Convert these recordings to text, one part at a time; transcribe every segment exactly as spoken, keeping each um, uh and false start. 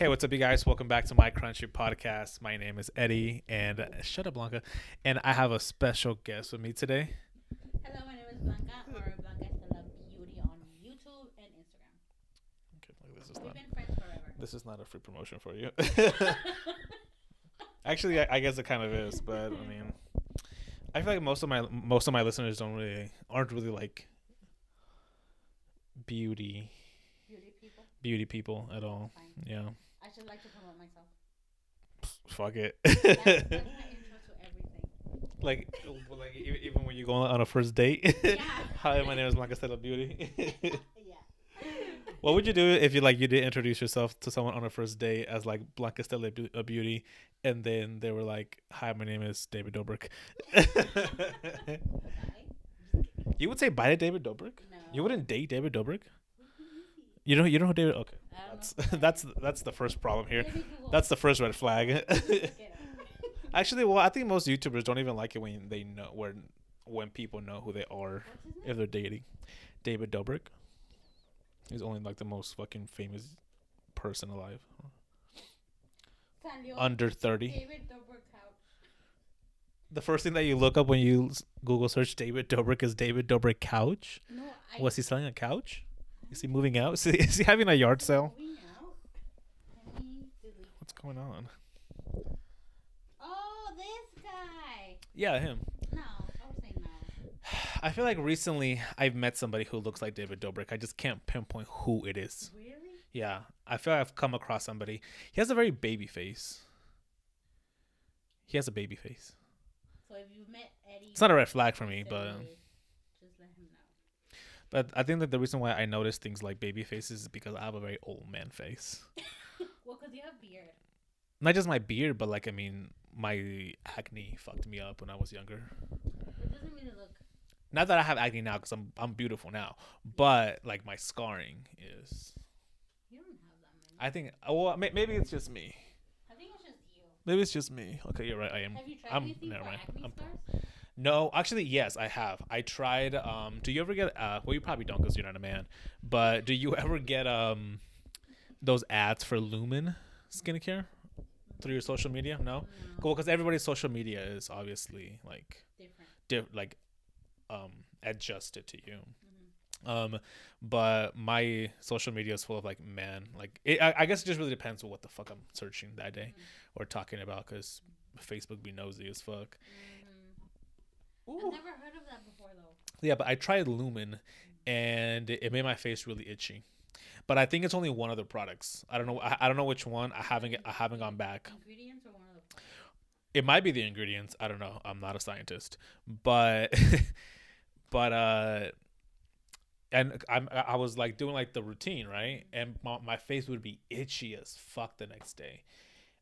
Hey, what's up, you guys? Welcome back to My Crunchy Podcast. My name is Eddie, and uh, shut up, Blanca. And I have a special guest with me today. Hello, my name is Blanca, or BlancaEstelaBeauty on YouTube and Instagram. Okay, this is We've not, been friends forever. This is not a free promotion for you. Actually, I, I guess it kind of is, but I mean, I feel like most of my most of my listeners don't really aren't really like beauty beauty people beauty people at all. Fine. Yeah. I should like to promote myself. Fuck it. That's, that's my intro to everything. Like, like even when you go on a first date. Yeah. Hi, my name is BlancaEstelaBeauty. Yeah. What would you do if you like you did introduce yourself to someone on a first date as like BlancaEstelaBeauty, and then they were like, "Hi, my name is David Dobrik." You would say bye to David Dobrik? No. You wouldn't date David Dobrik? You know, you don't know David. Okay, that's that's that's the first problem here. That's the first red flag. Actually, well, I think most YouTubers don't even like it when they know when when people know who they are if they're dating. David Dobrik is only like the most fucking famous person alive. Under thirty. David Dobrik out. The first thing that you look up when you Google search David Dobrik is David Dobrik couch. No, I was he selling a couch? Is he moving out? Is he, is he having a yard sale? What's going on? Oh, this guy. Yeah, him. No, I would say no. I feel like recently I've met somebody who looks like David Dobrik. I just can't pinpoint who it is. Really? Yeah. I feel like I've come across somebody. He has a very baby face. He has a baby face. So if you met Eddie... It's not a red flag for me, but... Um, But I think that the reason why I notice things like baby faces is because I have a very old man face. Well, because you have beard. Not just my beard, but like, I mean, my acne fucked me up when I was younger. It doesn't mean to look. Not that I have acne now because I'm, I'm beautiful now, but like my scarring is. You don't have that many. I think, well, may, maybe it's just me. I think it's just you. Maybe it's just me. Okay, you're right. I am. Have you tried I'm, anything never for mind. acne I'm, scars? No, actually, yes, I have. I tried. Um, do you ever get? Uh, well, you probably don't because you're not a man. But do you ever get um, those ads for Lumen skincare through your social media? No, cool, because everybody's social media is obviously like different, di- like um, adjusted to you. Mm-hmm. Um, but my social media is full of like man, like it, I, I guess it just really depends on what the fuck I'm searching that day mm-hmm. or talking about because Facebook be nosy as fuck. Mm-hmm. Ooh. I've never heard of that before, though. Yeah, but I tried Lumen, and it made my face really itchy. But I think it's only one of the products. I don't know. I, I don't know which one. I haven't. I haven't gone back. Ingredients or one of the products? It might be the ingredients. I don't know. I'm not a scientist. But, but uh, and I'm. I was like doing like the routine, right? And my, my face would be itchy as fuck the next day.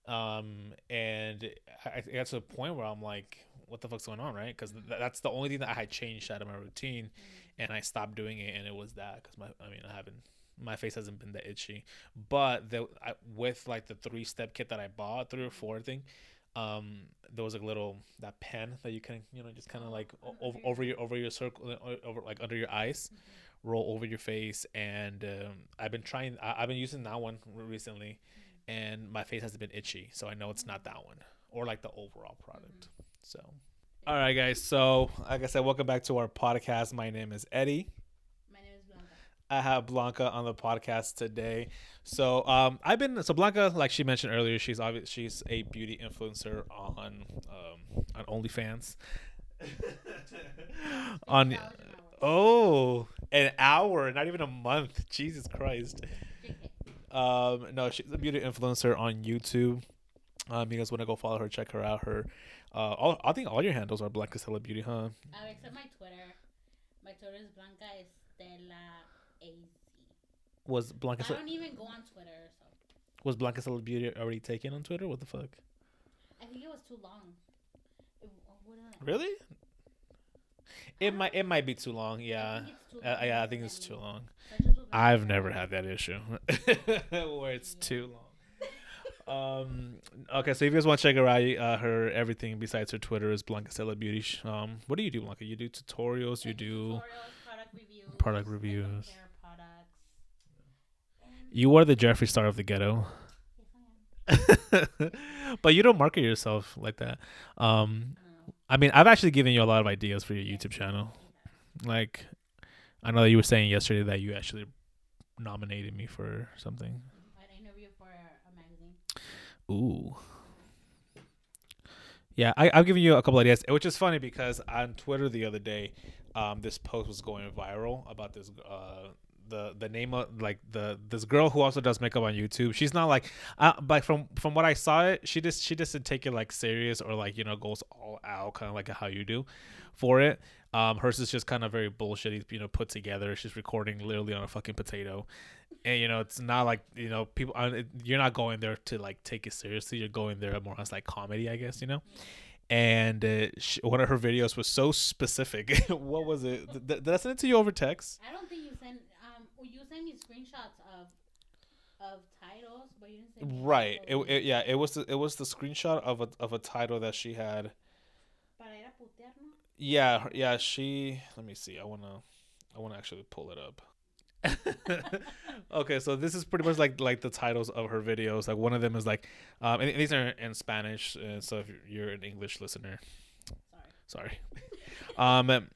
Um, and I, I got to a point where I'm like, what the fuck's going on, right? Because th- that's the only thing that I had changed out of my routine, mm-hmm. and I stopped doing it, and it was that. Because my, I mean, I haven't, my face hasn't been that itchy. But the, I, with like the three-step kit that I bought, three or four thing, um, there was a little that pen that you can, you know, just kind of like o- over over your over your circle, over like under your eyes, mm-hmm. roll over your face, and um, I've been trying. I, I've been using that one recently, mm-hmm. and my face hasn't been itchy, so I know it's not that one or like the overall product. Mm-hmm. So, all right, guys. So, like I said, welcome back to our podcast. My name is Eddie. My name is Blanca. I have Blanca on the podcast today. So, um, I've been so Blanca, like she mentioned earlier, she's obvious she's a beauty influencer on um on OnlyFans. on an oh, an hour, not even a month. Jesus Christ. um, no, she's a beauty influencer on YouTube. Um, you guys want to go follow her, check her out. Her. Uh, all, I think all your handles are BlancaEstelaBeauty, huh? Uh, except my Twitter. My Twitter is BlancaEstelaAZ. Was Blanca? I don't even go on Twitter. So. Was BlancaEstelaBeauty already taken on Twitter? What the fuck? I think it was too long. It, really? It might. Know. It might be too long. Yeah. I yeah, I think it's too long. Uh, yeah, I think it's too long. I've never had that issue where it's yeah. too long. Um, okay, so if you guys want to check her out, uh, her everything besides her Twitter is BlancaEstelaBeauty. Um, what do you do, Blanca? You do tutorials, you do tutorials, product reviews, product reviews. You are the Jeffree Star of the ghetto. Yes, But you don't market yourself like that. Um, I mean, I've actually given you a lot of ideas for your YouTube channel. Like, I know that you were saying yesterday that you actually nominated me for something. An interview for a magazine. Ooh. Yeah, I, I've given you a couple ideas, which is funny because on Twitter the other day, um, this post was going viral about this. Uh, the the name of like the this girl who also does makeup on YouTube. She's not like, uh, but from from what I saw it, she just she just didn't take it like serious or like, you know, goes all out kind of like how you do for it. Um, hers is just kind of very bullshitty, you know, put together. She's recording literally on a fucking potato, and you know it's not like, you know, people. You're not going there to like take it seriously. You're going there more as like comedy, I guess, you know. And uh, she, one of her videos was so specific. What was it? Th- th- did I send it to you over text? I don't think you sent. Um, you sent me screenshots of of titles, but you didn't send. Right. It, it yeah. It was the, it was the screenshot of a of a title that she had. Yeah, yeah, she, let me see. I want to I want to actually pull it up. Okay, so this is pretty much like like the titles of her videos. Like one of them is like um and these are in Spanish, uh, so if you're an English listener. Sorry. Sorry. um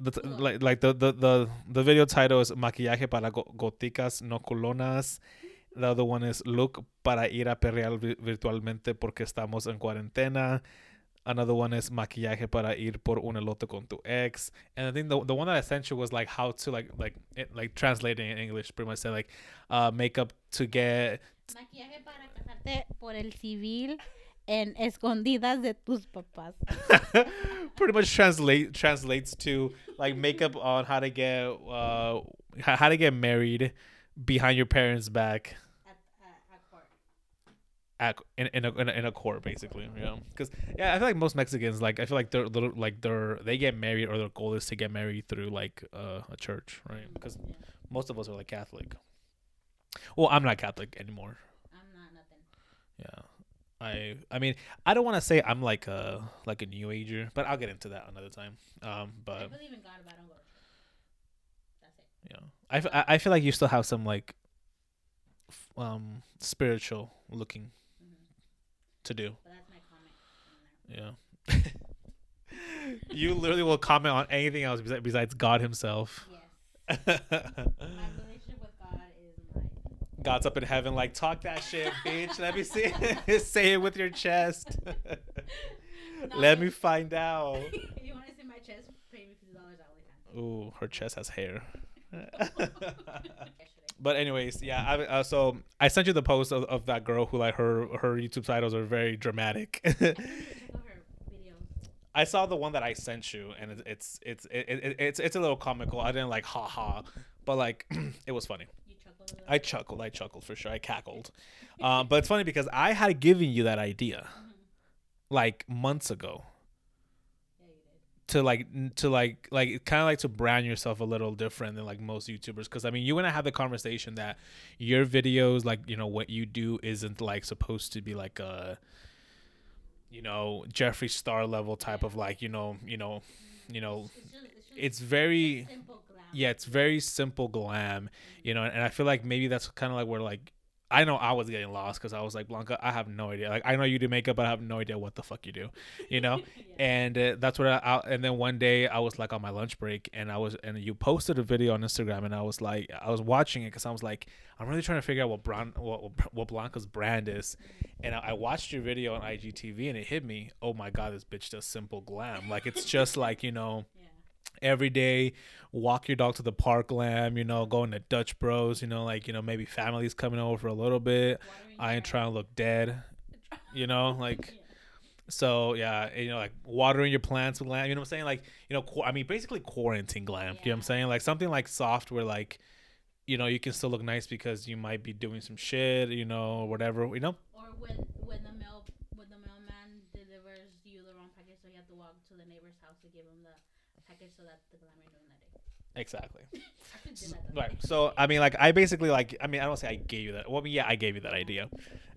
the t- like like the, the the the video title is Maquillaje para goticas no culonas. The other one is Look para ir a perrear virtualmente porque estamos en cuarentena. Another one is maquillaje para ir por un elote con tu ex, and I think the the one that I sent you was like how to like like it, like translating in English, pretty much said like uh, makeup to get. Maquillaje para casarte por el civil en escondidas de tus papás. Pretty much translate translates to like makeup on how to get uh how to get married behind your parents' back. In, in, a, in a in a court basically, you know, because yeah, I feel like most Mexicans like I feel like they're little, like they're they get married or their goal is to get married through like uh, a church, right? Because yeah. Most of us are like Catholic. Well, I'm not Catholic anymore. I'm not nothing. Yeah, I I mean I don't want to say I'm like a like a New Ager, but I'll get into that another time. Um, but I believe in God, but I don't go to church. That's it. Yeah, I, f- I feel like you still have some like f- um spiritual looking. To do. But that's my comment. Yeah. You literally will comment on anything else besides, besides God himself. Yes. My relationship with God is like. God's up in heaven, like, talk that shit, bitch. Let me see it. Say it with your chest. No, Let me find out. You want to see my chest? Pay me fifty dollars all the time. Ooh, her chest has hair. But anyways, yeah. I, uh, so I sent you the post of, of that girl who like her her YouTube titles are very dramatic. I, her I saw the one that I sent you, and it, it's it's it, it, it's it's a little comical. I didn't like ha ha, but like it was funny. You chuckled. I chuckled. I chuckled for sure. I cackled. um, but it's funny because I had given you that idea, mm-hmm. like months ago. to like to like like kind of like to brand yourself a little different than like most YouTubers, because I mean you and I have the conversation that your videos, like, you know, what you do isn't like supposed to be like a, you know, Jeffree Star level type of like, you know, you know, you know, it's, just, it's, just it's very simple glam. Yeah, it's very simple glam, you know, and, and I feel like maybe that's kind of like where like I know I was getting lost because I was like, Blanca, I have no idea. Like, I know you do makeup, but I have no idea what the fuck you do, you know? Yeah. And uh, that's what I, I, and then one day I was like on my lunch break and I was, and you posted a video on Instagram and I was like, I was watching it because I was like, I'm really trying to figure out what brand, what, what Blanca's brand is. And I, I watched your video on I G T V and it hit me. Oh my God, this bitch does simple glam. Like, it's just like, you know, yeah. Every day, walk your dog to the park glam, you know, going to Dutch Bros, you know, like, you know, maybe family's coming over for a little bit. I ain't trying to look dead, you know, like, so, yeah, and, you know, like watering your plants with glam, you know what I'm saying? Like, you know, qu- I mean, basically quarantine glam, yeah. You know what I'm saying? Like something like soft where like, you know, you can still look nice because you might be doing some shit, you know, whatever, you know? Or when, when the mail, when the mailman delivers you the wrong package, so you have to walk to the neighbor's house to give him the... So that's the glamour doing that day. Exactly. So, right. So I mean, like, I basically like, I mean, I don't say I gave you that. Well, I mean, yeah, I gave you that idea,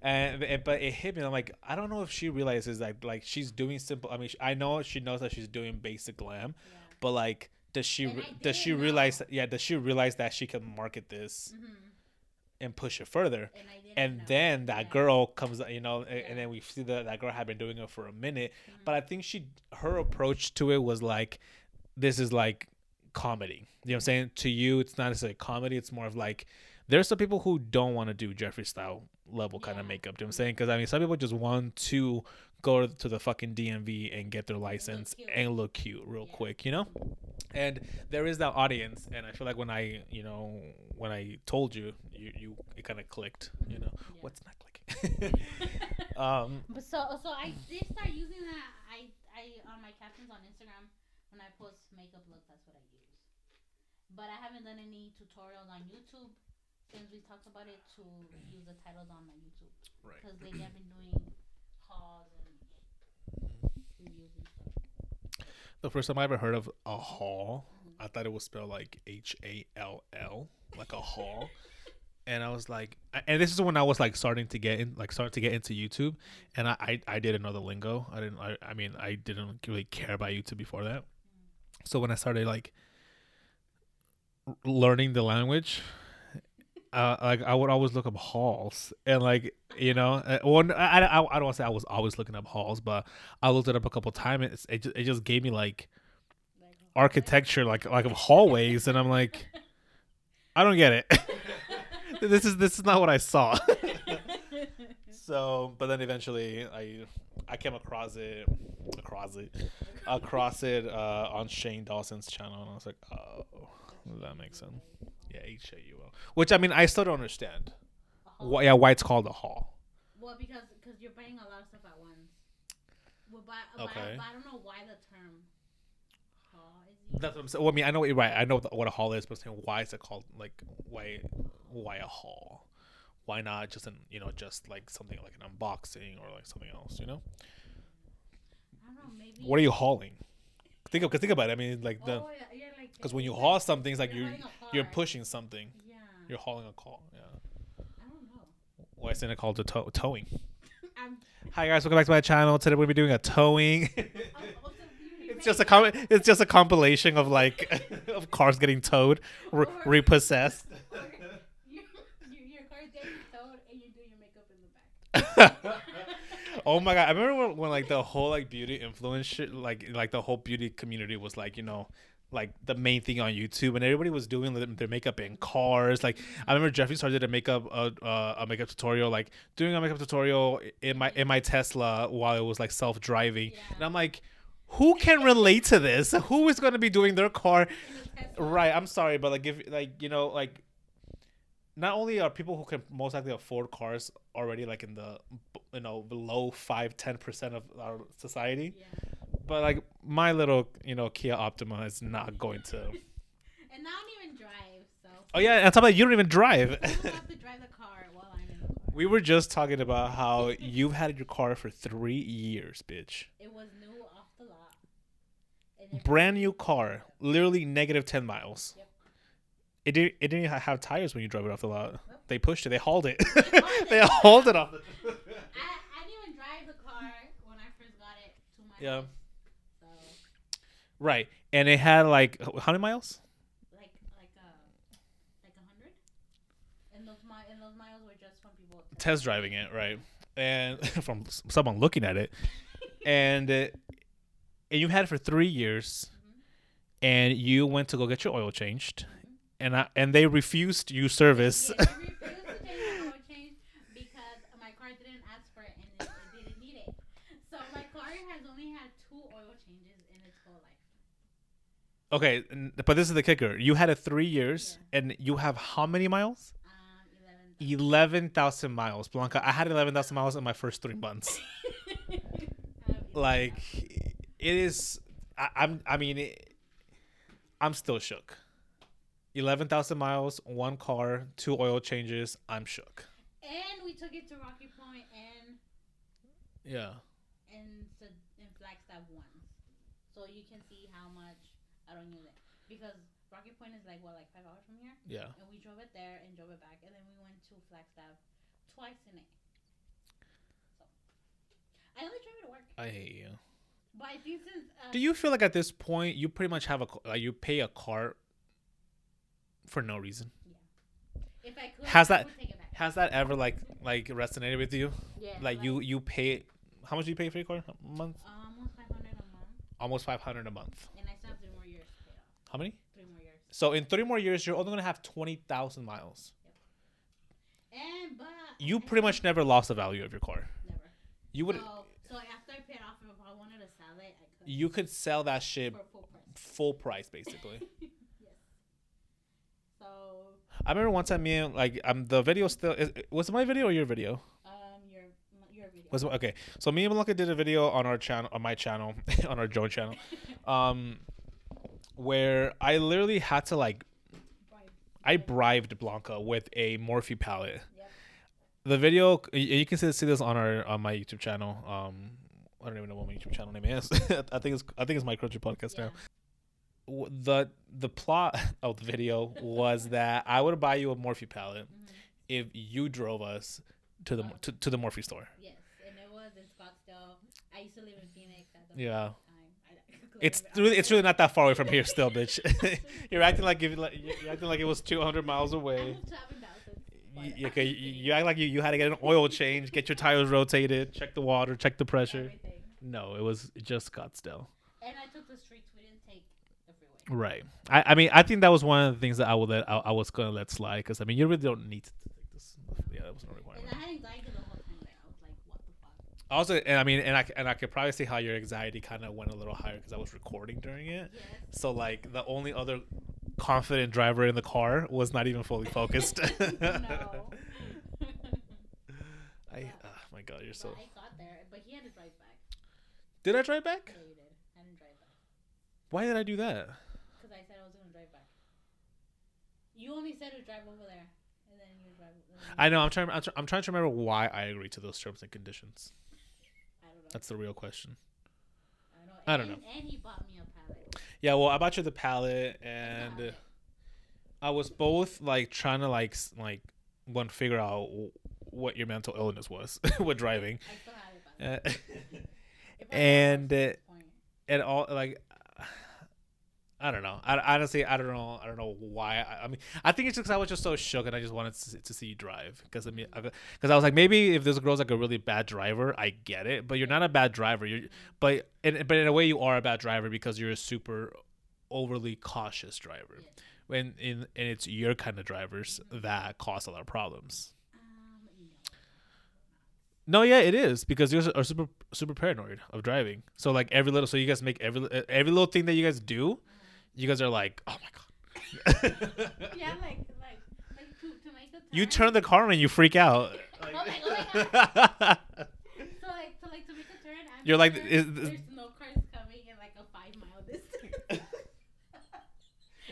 and, and but it hit me. I'm like, I don't know if she realizes that like she's doing simple. I mean, she, I know she knows that she's doing basic glam, yeah. But like, does she re- does she know. realize? Yeah, does she realize that she can market this? Mm-hmm. and push it further. And, and then that, that girl comes, you know, and, yeah. and then we see that that girl had been doing it for a minute. Mm-hmm. But I think she, her approach to it was like, this is like comedy. You know what I'm saying? To you, it's not necessarily comedy. It's more of like, there's some people who don't want to do Jeffree Star level yeah. kind of makeup. You know what I'm saying? Because I mean, some people just want to go to the fucking D M V and get their license and look cute, and look cute real yeah. quick, you know? And there is that audience, and I feel like when I, you know, when I told you, you, you it kind of clicked, you know. Yeah. What's not clicking? um, but so, so I did start using that. I, I on my captions on Instagram when I post makeup looks, that's what I use. But I haven't done any tutorials on YouTube since we talked about it to use the titles on my YouTube. Right. Because lately I've been doing hauls and reviews and stuff. The first time I ever heard of a haul, mm-hmm. I thought it was spelled like H A L L, like a haul. And I was like, and this is when I was like starting to get in, like starting to get into YouTube. And I, I, I didn't know the lingo. I didn't, I, I mean, I didn't really care about YouTube before that. Mm-hmm. So when I started like learning the language, Uh, like I would always look up hauls, and like, you know, uh, well, I, I, I don't want to say I was always looking up hauls, but I looked it up a couple times. It's, it just, it just gave me like, like architecture, like like of hallways, and I'm like, I don't get it. this is this is not what I saw. So, but then eventually I I came across it across it across it uh, on Shane Dawson's channel, and I was like, oh, that makes sense. Yeah, H A U L. Which, I mean, I still don't understand. Why, yeah, why it's called a haul. Well, because cause you're buying a lot of stuff at once. Well, but, okay. But, but I don't know why the term haul is used. That's what I'm saying. Well, I mean, I know what you're right. I know what a haul is, but I'm saying why is it called, like, why why a haul? Why not just, an, you know, just like something like an unboxing or like something else, you know? I don't know, maybe. What are you hauling? Think of, cause think about it. I mean, like, oh, the. Yeah, yeah, like, because when you like, haul something, it's like you're. You're pushing something. Yeah. You're hauling a call. Yeah. I don't know. Why isn't it called a to- towing? um, Hi guys, welcome back to my channel. Today we'll be doing a towing. oh, oh, so it's just a com- It's just a compilation of like of cars getting towed, re- or, repossessed. Or your, your car's getting towed, and you do your makeup in the back. Oh my god! I remember when, when like the whole like beauty influence shit, like like the whole beauty community was like, you know, like the main thing on YouTube, and everybody was doing their makeup in cars. Like I remember Jeffree Star did a makeup uh, uh, a makeup tutorial, like doing a makeup tutorial in my in my Tesla while it was like self driving. Yeah. And I'm like, who can relate to this? Who is going to be doing their car? Right. I'm sorry, but like if like you know like, not only are people who can most likely afford cars already like in the you know below five ten percent of our society. Yeah. But like my little, you know, Kia Optima is not going to. And I don't even drive, so. Oh yeah, and on top of that, you don't even drive. I don't have to drive the car while I'm in the car. We were just talking about how you've had your car for three years, bitch. It was new off the lot. Brand new car, literally negative ten miles. Yep. It didn't. It didn't even have tires when you drove it off the lot. Nope. They pushed it. They hauled it. They hauled it, they hauled it off the. I, I didn't even drive the car when I first got it to my. Yeah. House. Right, and it had like how many miles? Like like uh like a hundred. And those mi- and those miles were just from people test driving it, right? And from someone looking at it, and it, and you had it for three years, mm-hmm. and you went to go get your oil changed, mm-hmm. and I, and they refused you service. Yeah, they refused to change my oil change because my car didn't ask for it and it, it didn't need it. So my car has only had two oil changes in its whole life. Okay, but this is the kicker. You had it three years, yeah. and you have how many miles? Um, eleven thousand miles, Blanca. I had eleven thousand miles in my first three months. Like, it is. I, I'm. I mean, it, I'm still shook. eleven thousand miles, one car, two oil changes. I'm shook. And we took it to Rocky Point and. Yeah. And so in Flagstaff once, so you can see how much. I don't use it because Rocky Point is like what, like five hours from here. Yeah. And we drove it there and drove it back, and then we went to Flagstaff twice in it. So I only drove it to work. I hate you. But I think since uh, do you feel like at this point you pretty much have a like you pay a car for no reason? Yeah. If I could, how's I that? Would take it back. How's that ever like like resonated with you? Yeah. Like, like you you pay. How much do you pay for your car a month? Almost five hundred a month. Almost five hundred a month. And I still have three more years to pay off. How many? Three more years. So in three more years, you're only gonna have twenty thousand miles. Yep. And but you pretty much never lost the value of your car. Never. You would. So, so after I paid off, if I wanted to sell it, I could. You could sell that shit for full price. Full price, basically. Yeah. So. I remember one time, me and like um the video still is, was it my video or your video? Was, okay, so me and Blanca did a video on our channel, on my channel, on our Joan channel, um, where I literally had to like, I bribed Blanca with a Morphe palette. Yep. The video, you can see this on our on my YouTube channel. Um, I don't even know what my YouTube channel name is. I think it's I think it's MyCrunchyPodcast yeah. now. The the plot of the video was that I would buy you a Morphe palette mm-hmm. if you drove us to the oh. to, to the Morphe store. Yes. In Scottsdale. I used to live in Phoenix at the yeah. time. I it's really, it's really not that far away from here still, bitch. You're acting like you're acting like it was two hundred miles away. You, okay, you, you act like you, you had to get an oil change, get your tires rotated, check the water, check the pressure. Everything. No, it was just Scottsdale. And I took the streets. We didn't take the freeway. Right. I, I mean, I think that was one of the things that I would let I, I was gonna let slide because I mean, you really don't need to take this. Yeah, that was no requirement. And I had anxiety the whole time. Also, and I mean, and I and I could probably see how your anxiety kind of went a little higher because I was recording during it. Yes. So like the only other confident driver in the car was not even fully focused. No. I yeah. oh my god, you're but so. I got there, but he had to drive back. Did I drive back? Yeah, you did. I didn't drive back. Why did I do that? Because I said I was gonna drive back. You only said to drive over there. And then you drive, and then you I know. I'm trying. I'm, try, I'm trying to remember why I agreed to those terms and conditions. That's the real question. I don't know. I don't and, know. And he bought me a palette. Yeah, well, I bought you the palette, and yeah. I was both like trying to like like one figure out what your mental illness was with driving. I still uh, and uh, and all like I don't know. I honestly I don't know. I don't know why. I, I mean, I think it's just because I was just so shook, and I just wanted to, to see you drive. Because I mean, because I, I was like, maybe if this girl's like a really bad driver, I get it. But you're not a bad driver. You're, but and, but in a way, you are a bad driver because you're a super overly cautious driver. When yeah. in and it's your kind of drivers mm-hmm. that cause a lot of problems. Um, no. no, yeah, it is because you are super super paranoid of driving. So like every little, so you guys make every every little thing that you guys do. You guys are like, oh my god. Yeah, like, like, like to, to make the time. You turn the car and you freak out. Like, oh my, oh my god. So like, so like to make a turn. I'm You're like, sure is, there's no cars coming in like a five mile distance.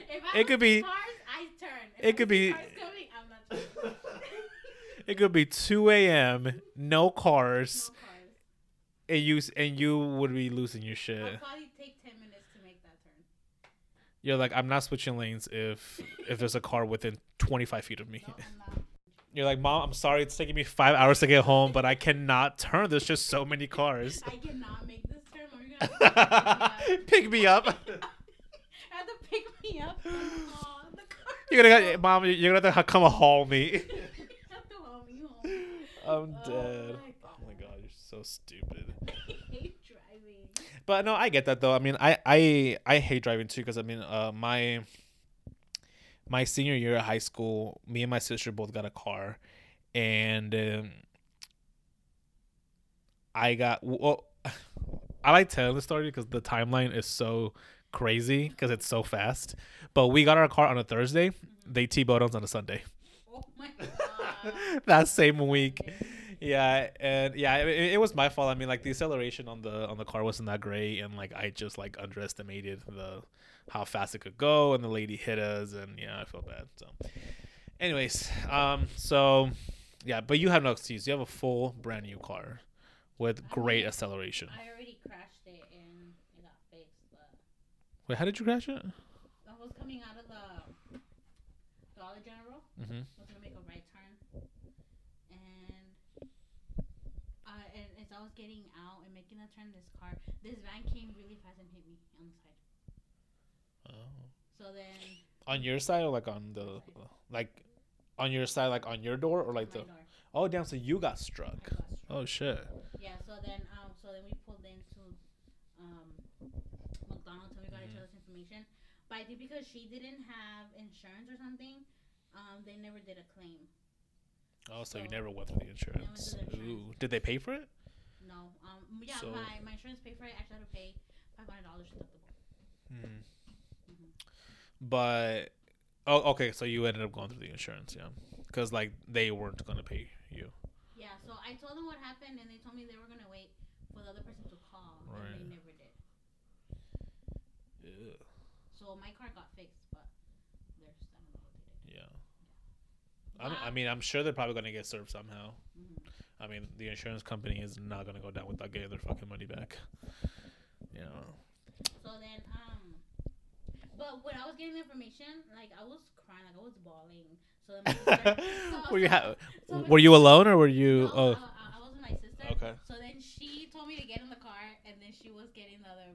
If I it could be. Cars, I turn. If it I could be. Cars coming, I'm not it could be two a.m. No cars. No cars. And you and you would be losing your shit. I'll probably take ten minutes. You're like, I'm not switching lanes if if there's a car within twenty-five feet of me. No, I'm not. You're like, Mom, I'm sorry. It's taking me five hours to get home, but I cannot turn. There's just so many cars. I cannot make this turn. We're gonna pick me up. Pick me up. I have to pick me up. Oh, the car. You're gonna, Mom. You're gonna have to come haul me. You have to haul me home. I'm oh, dead. My oh my god, you're so stupid. But no, I get that though. I mean, I I, I hate driving too because I mean, uh, my my senior year of high school, me and my sister both got a car, and um, I got well. I like telling the story because the timeline is so crazy because it's so fast. But we got our car on a Thursday. Mm-hmm. They T-boned us on a Sunday. Oh my god! That same week. Yeah, and yeah, it, it was my fault. I mean, like the acceleration on the on the car wasn't that great, and like I just like underestimated the how fast it could go, and the lady hit us, and yeah, I feel bad. So, anyways, um, so yeah, but you have no excuse. You have a full brand new car with great I, acceleration. I already crashed it and it got fixed. But wait, how did you crash it? I was coming out of the Dollar General. Mm-hmm. I was gonna make a right turn. And as I was getting out and making a turn, this car, this van came really fast and hit me on the side. Oh. So then. On your side or like on the, like On your side, like on your door, or like the. Door. Oh damn! So you got struck. I got struck. Oh shit. Yeah. So then, um, so then we pulled into, um, McDonald's, and we got mm-hmm. each other's information. But I think because she didn't have insurance or something, um, they never did a claim. Oh, so, so you never went through the insurance. Through the insurance. Ooh, did they pay for it? No. Um. Yeah. So, my, my insurance paid for it. I actually had to pay five hundred dollars deductible. Hmm. Mm-hmm. But. Oh, okay. So you ended up going through the insurance, yeah, because like they weren't gonna pay you. Yeah. So I told them what happened, and they told me they were gonna wait for the other person to call, right. And they never did. Yeah. So my car got fixed, but they're just, I don't know what they did. Yeah. yeah. I, don't, I mean, I'm sure they're probably gonna get served somehow. Mm-hmm. I mean, the insurance company is not gonna go down without getting their fucking money back. Yeah. So then. Um, But when I was getting the information, like I was crying, like I was bawling. So, my sister, so were you ha- so were you alone or were you? No, oh, I, I was with my sister. Okay. So then she told me to get in the car, and then she was getting the other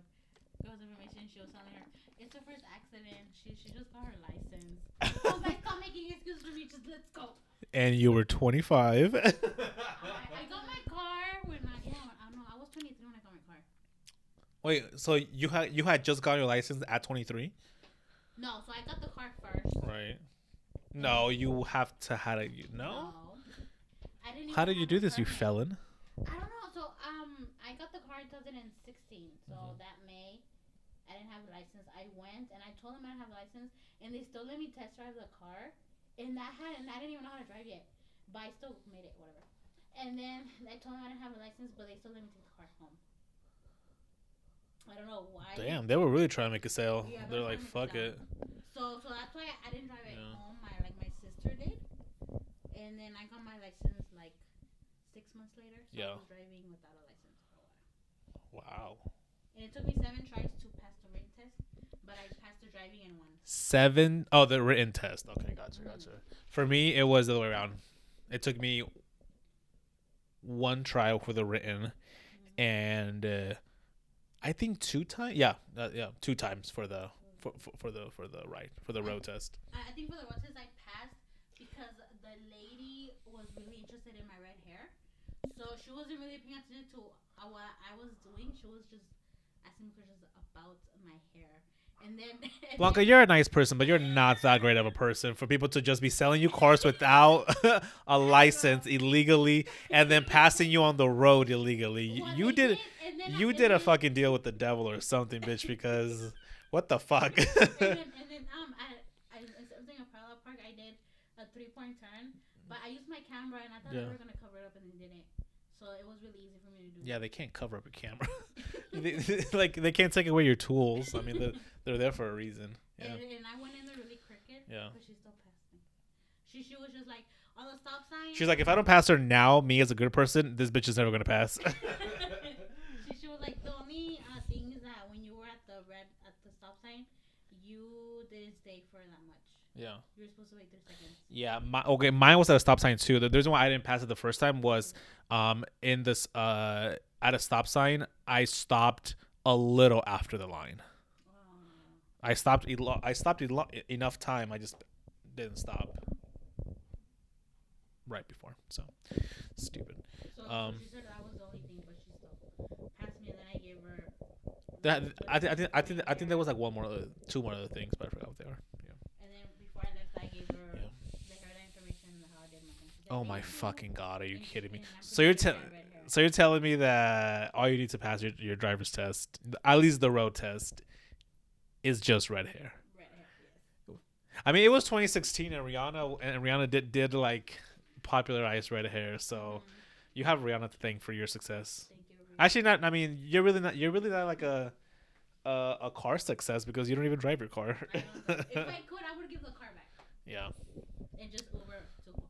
girl's information. She was telling her it's her first accident. She she just got her license. So I was like, stop making excuses for me. Just let's go. And you were twenty-five. I, I got my car when I yeah I don't know I was twenty-three when I got my car. Wait, so you had you had just got your license at twenty-three? No, so I got the car first. Right. No, you have to how to you no? no. I didn't how did you do this, permit. You felon? I don't know. So um I got the car in twenty sixteen. So mm-hmm. that May I didn't have a license. I went and I told them I didn't have a license, and they still let me test drive the car. And I had and I didn't even know how to drive yet. But I still made it, whatever. And then I told them I didn't have a license, but they still let me take the car home. I don't know why. Damn, they were really trying to make a sale. Yeah, They're like, fuck it. So, so that's why I didn't drive it yeah. home. I, like my sister did, and then I got my license like six months later. So yeah. I was driving without a license for a while. Wow. And it took me seven tries to pass the written test, but I passed the driving in one. Seven? Oh, the written test. Okay, gotcha, mm-hmm. gotcha. For me, it was the other way around. It took me one try for the written, mm-hmm. and. Uh, I think two times, yeah, uh, yeah, two times for the for, for, for the for the right for the road I, test. I think for the road test I passed because the lady was really interested in my red hair, so she wasn't really paying attention to what I was doing. She was just asking questions about my hair, and then and Blanca, then, you're a nice person, but you're not that great of a person for people to just be selling you cars without a license illegally, and then passing you on the road illegally. Well, you did. did You I, did a then, fucking deal with the devil or something, bitch, because what the fuck? and, then, and then um, I, I something in parallel park, I did a three-point turn, but I used my camera, and I thought yeah. they were going to cover it up, and they didn't. So it was really easy for me to do. Yeah, they can't cover up a camera. they, they, like, they can't take away your tools. I mean, they're, they're there for a reason. Yeah. And, and I went in there really crooked, yeah. but she still passed me. She, she was just like, on the stop sign. She's like, if I don't pass her now, me as a good person, this bitch is never going to pass. Like the only uh, thing is that when you were at the red at the stop sign, you didn't stay for that much. Yeah, you were supposed to wait three seconds. Yeah, my okay, mine was at a stop sign too. The, the reason why I didn't pass it the first time was, um, in this uh at a stop sign, I stopped a little after the line. Oh. I stopped. Elo- I stopped elo- enough time. I just didn't stop right before. So stupid. So um, she said that was the only thing, but she still passed me. That I think I think I think I think there was like one more other, two more other things, but I forgot what they are. Yeah. And then before I left, I gave her yeah. like her information on how I did my things. Oh my fucking god! Are you kidding me? So you're te- so you're telling me that all you need to pass your, your driver's test, at least the road test, is just red hair. Red hair. Yeah. I mean, it was twenty sixteen, and Rihanna and Rihanna did did like popularize red hair. So mm-hmm. you have Rihanna to thank for your success. Actually, not. I mean, you're really not. You're really not like a, a, a car success because you don't even drive your car. I don't know. If I could, I would give the car back. Yeah. And just Uber to. to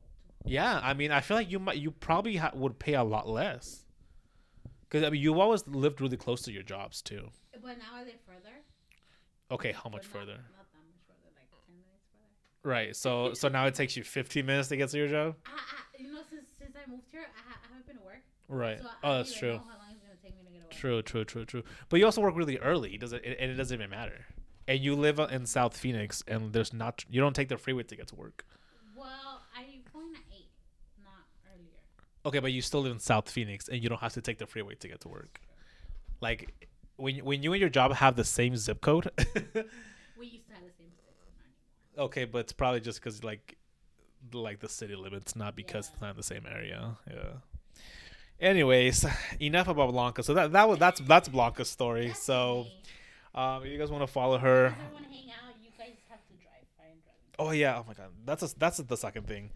yeah, I mean, I feel like you might. You probably ha- would pay a lot less. Because I mean, you always lived really close to your jobs too. But now I live further. Okay, how much not, further? Not that much further, like ten minutes further. Right. So, so now it takes you fifteen minutes to get to your job. I, I, you know, since since I moved here, I, I haven't been to work. Right. So oh, that's true. True, true, true, true. But you also work really early, does it? And it doesn't even matter. And you live in South Phoenix, and there's not you don't take the freeway to get to work. Well, I Okay, but you still live in South Phoenix, and you don't have to take the freeway to get to work. Like, when when you and your job have the same zip code. We used to have the same zip code. Okay, but it's probably just because, like, like the city limits, not because yeah. it's not in the same area. Yeah. Anyways, enough about Blanca. So that that was that's that's Blanca's story. That's so, um, if you guys want to follow her. If you want to hang out, you guys have to drive. Fine, drive. Oh yeah! Oh my God! That's a, that's a, the second thing.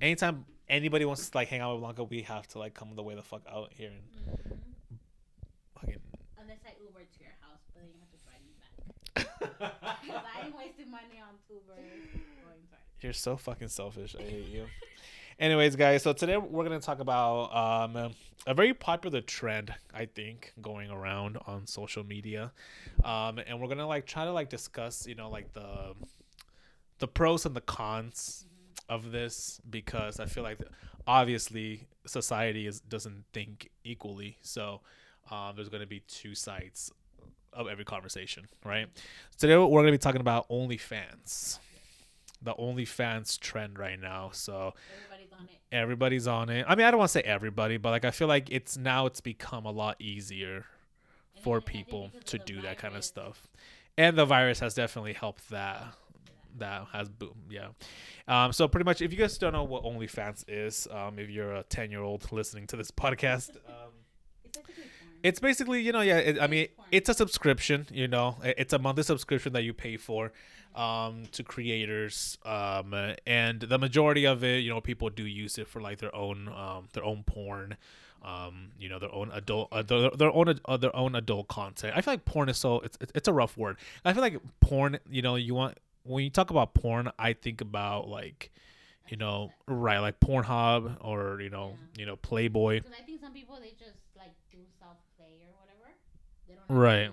Anytime anybody wants to like hang out with Blanca, we have to like come the way the fuck out here. And mm-hmm. fucking. Unless I Uber to your house, but then you have to drive me back. Cause I ain't wasting money on Uber. You're so fucking selfish. I hate you. Anyways, guys, so today we're going to talk about um, a very popular trend, I think, going around on social media. Um, and we're going to, like, try to, like, discuss, you know, like, the the pros and the cons mm-hmm. of this, because I feel like, obviously, society is, doesn't think equally. So um, there's going to be two sides of every conversation, right? Today we're going to be talking about OnlyFans. The OnlyFans trend right now, so everybody's on it. Everybody's on it. I mean, I don't want to say everybody, but like I feel like it's now it's become a lot easier and for and people to do virus. That kind of stuff, and the virus has definitely helped that. That has boom, yeah. Um, so pretty much, if you guys don't know what OnlyFans is, um, if you're a ten-year-old listening to this podcast, um, it's, it's basically you know yeah. It, I mean, it's a subscription. You know, it's a monthly subscription that you pay for. Um, to creators, um, and the majority of it, you know, people do use it for like their own, um, their own porn, um, you know, their own adult, uh, their, their own, uh, their own adult content. I feel like porn is so it's it's a rough word. I feel like porn, you know, you want when you talk about porn, I think about like, you know, right, like Pornhub or you know, yeah. you know, Playboy. Because I think some people they just like do self play or whatever. They don't have right.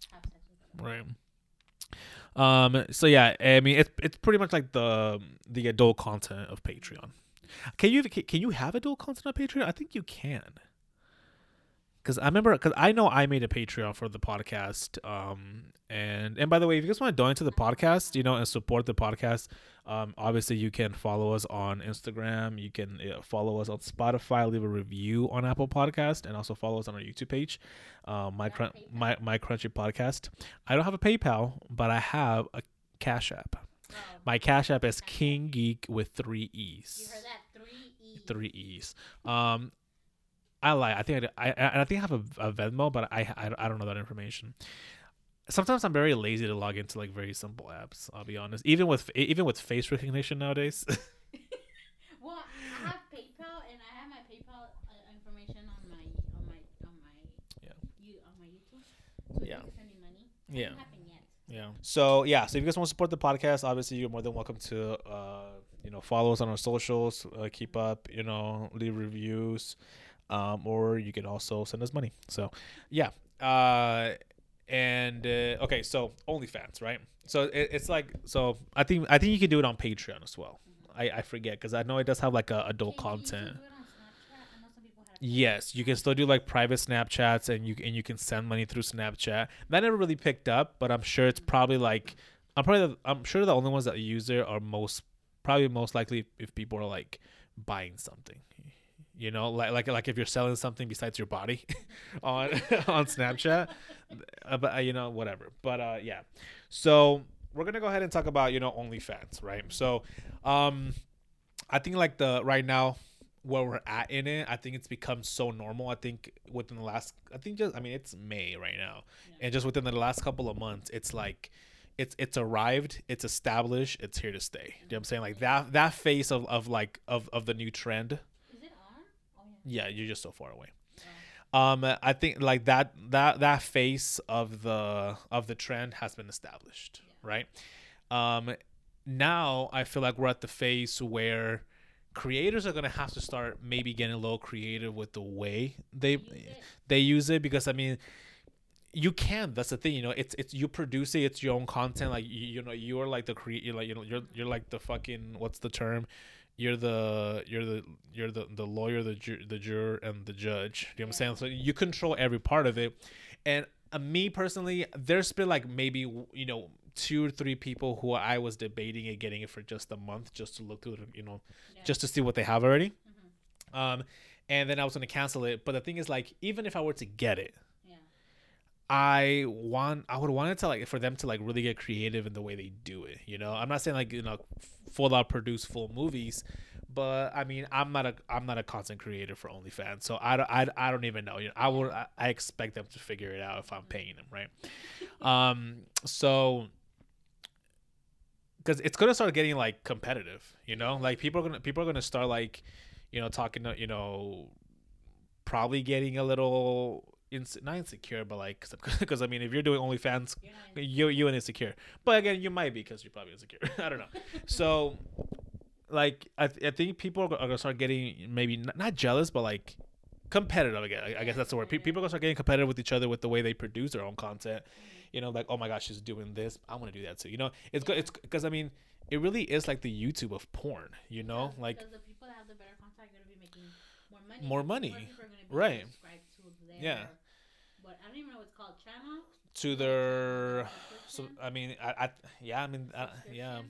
To have sex with right. Um. So yeah, I mean, it's it's pretty much like the the adult content of Patreon. Can you can you have adult content on Patreon? I think you can. Cause I remember, cause I know I made a Patreon for the podcast. Um. And and by the way, if you guys want to donate to the podcast, you know, and support the podcast, um, obviously you can follow us on Instagram. You can uh, follow us on Spotify. Leave a review on Apple Podcast, and also follow us on our YouTube page, uh, my crun- my my Crunchy Podcast. I don't have a PayPal, but I have a Cash App. Wow. My Cash App is King Geek with three E's. You heard that? Three E's. Three E's. Um. I lie. I think I I, I think I have a, a Venmo, but I, I I don't know that information. Sometimes I'm very lazy to log into like very simple apps. I'll be honest. Even with even with face recognition nowadays. Well, I have PayPal and I have my PayPal uh, information on my on my on my yeah you, on my YouTube. So yeah. You can send me money. Yeah. Yeah. So yeah. So if you guys want to support the podcast, obviously you're more than welcome to uh you know follow us on our socials, uh, keep up, you know, leave reviews. Um, or you can also send us money. So, yeah. Uh, and uh, okay, so OnlyFans, right? So it, it's like so. I think I think you can do it on Patreon as well. Mm-hmm. I, I forget because I know it does have like a adult can content. You do it on Snapchat? I know some people have yes, you can still do like private Snapchats, and you and you can send money through Snapchat. That never really picked up, but I'm sure it's mm-hmm. probably like I'm probably the, I'm sure the only ones that use it are most probably most likely if people are like buying something. You know, like like like if you're selling something besides your body on on Snapchat, uh, but uh, you know, whatever. But uh, yeah, so we're gonna go ahead and talk about you know OnlyFans, right? So, um, I think like the right now where we're at in it, I think it's become so normal. I think within the last, I think just I mean it's May right now, yeah. and just within the last couple of months, it's like. It's it's arrived, it's established, it's here to stay. Do you know what I'm saying? Like that that phase of, of like of, of the new trend. Is it on? Oh, yeah. Yeah, you're just so far away. Yeah. Um I think like that that that phase of the of the trend has been established, yeah. right? Um now I feel like we're at the phase where creators are gonna have to start maybe getting a little creative with the way they use they use it because I mean you can. That's the thing, you know. It's it's you produce it. It's your own content. Like you, you know, you're like the create. Like you know, you're you're like the fucking what's the term? You're the you're the you're the the lawyer, the ju- the juror, and the judge. You know what yeah. I'm saying? So you control every part of it. And uh, me personally, there's been like maybe you know two or three people who I was debating and getting it for just a month, just to look through, you know, yeah. just to see what they have already. Um, and then I was going to cancel it. But the thing is, like, even if I were to get it, yeah. I want, I would want it to, like, for them to, like, really get creative in the way they do it. You know, I'm not saying, like, you know, full out produce full movies, but I mean, I'm not a, I'm not a content creator for OnlyFans. So I don't, I, I don't even know. You know, I will, I expect them to figure it out if I'm paying them. Right. um, so, Because it's gonna start getting like competitive, you know. Like people are gonna people are gonna start like, you know, talking, you know, probably getting a little ins- not insecure, but like, because I mean, if you're doing OnlyFans, you're you you ain't insecure. But again, you might be because you're probably insecure. I don't know. So, like, I th- I think people are gonna start getting maybe not, not jealous, but like competitive again. I, I guess that's the word. Pe- people are gonna start getting competitive with each other with the way they produce their own content. You know, like, oh my gosh, she's doing this. I want to do that too. You know, it's yeah. good. It's because I mean, it really is like the YouTube of porn. You know, yeah, like the people that have the better content are going to be making more money. More money, be right? To their, yeah. What I don't even know what's called channel. To their, so I mean, I, I yeah, I mean, I, yeah.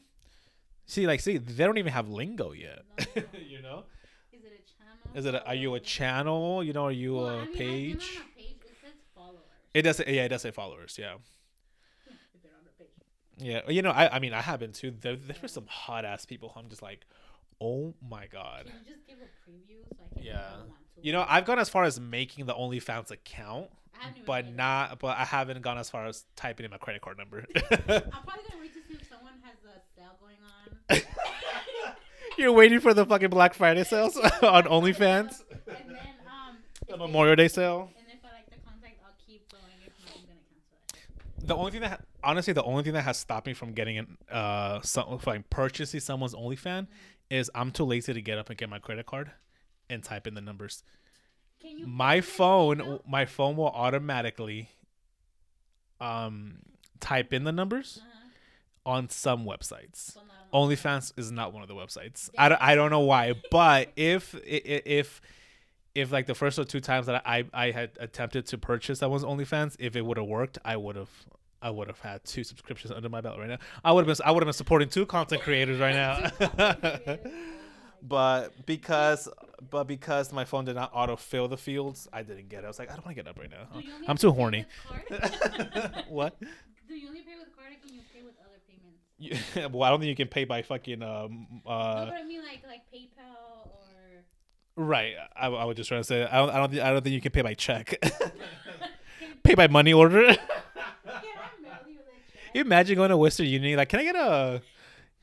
See, like, see, they don't even have lingo yet. No, no. You know. Is it a channel? Is it? A, are you a channel? You know, are you well, a I mean, page? I, It doesn't. Yeah, it does say followers. Yeah. Yeah, you know, I. I mean, I have been too. There, there were some hot ass people. I'm just like, oh my god. Can you just give a preview? So I can yeah. Know you know, I've gone as far as making the OnlyFans account, but not. It. But I haven't gone as far as typing in my credit card number. I'm probably gonna wait to see if someone has a sale going on. You're waiting for the fucking Black Friday sales on OnlyFans. And then um. The Memorial Day sale. The only thing that honestly, the only thing that has stopped me from getting an uh, some, like purchasing someone's OnlyFans is I'm too lazy to get up and get my credit card and type in the numbers. Can you my phone, my phone will automatically um type in the numbers uh-huh. on some websites. Well, on OnlyFans is not one of the websites. Yeah. I don't, I don't know why, but if if If like the first or two times that I, I had attempted to purchase that was OnlyFans, if it would have worked, I would have I would have had two subscriptions under my belt right now. I would have been I would have been supporting two content creators right now. but because but because my phone did not autofill the fields, I didn't get it. I was like, I don't want to get up right now. I'm too horny. What? Do you only pay with card or can you pay with other payments? You, well, I don't think you can pay by fucking um uh. No, but I mean like like PayPal or. Right, I, I was just trying to say I don't I don't think I don't think you can pay by check, pay by money order. Can I mail you that check? You imagine going to Western Union like, can I get a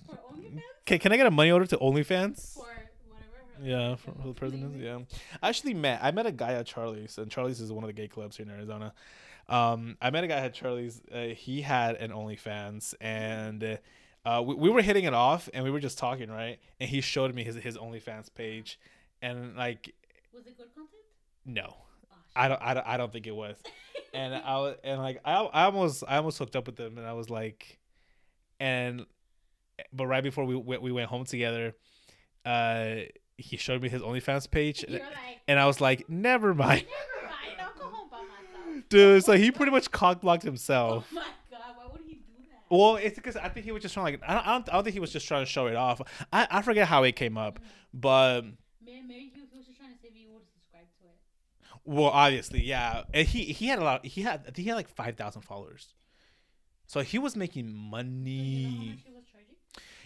for OnlyFans? Can Can I get a money order to OnlyFans? For whatever. Yeah, for who the person is. Yeah, I actually met I met a guy at Charlie's, and Charlie's is one of the gay clubs here in Arizona. Um, I met a guy at Charlie's. Uh, he had an OnlyFans and. Uh, uh we, we were hitting it off, and we were just talking, right? And he showed me his his OnlyFans page. And like, was it good content? No, oh, I don't. I don't. I don't think it was. and I was, and like, I, I almost, I almost hooked up with them, and I was like, and, but right before we went, we went home together, uh, he showed me his OnlyFans page, and, like, and I was like, never mind. Never mind. I'll go home by myself. Dude, so he pretty much cock-blocked himself. Oh my god, why would he do that? Well, it's because I think he was just trying. Like, I don't. I don't, I don't think he was just trying to show it off. I, I forget how it came up, mm-hmm. but. Man, maybe he was just trying to say if you would subscribe to it. Well, obviously, yeah. And he he had a lot. He had I think he had like five thousand followers, so he was making money. So you know how much he was charging?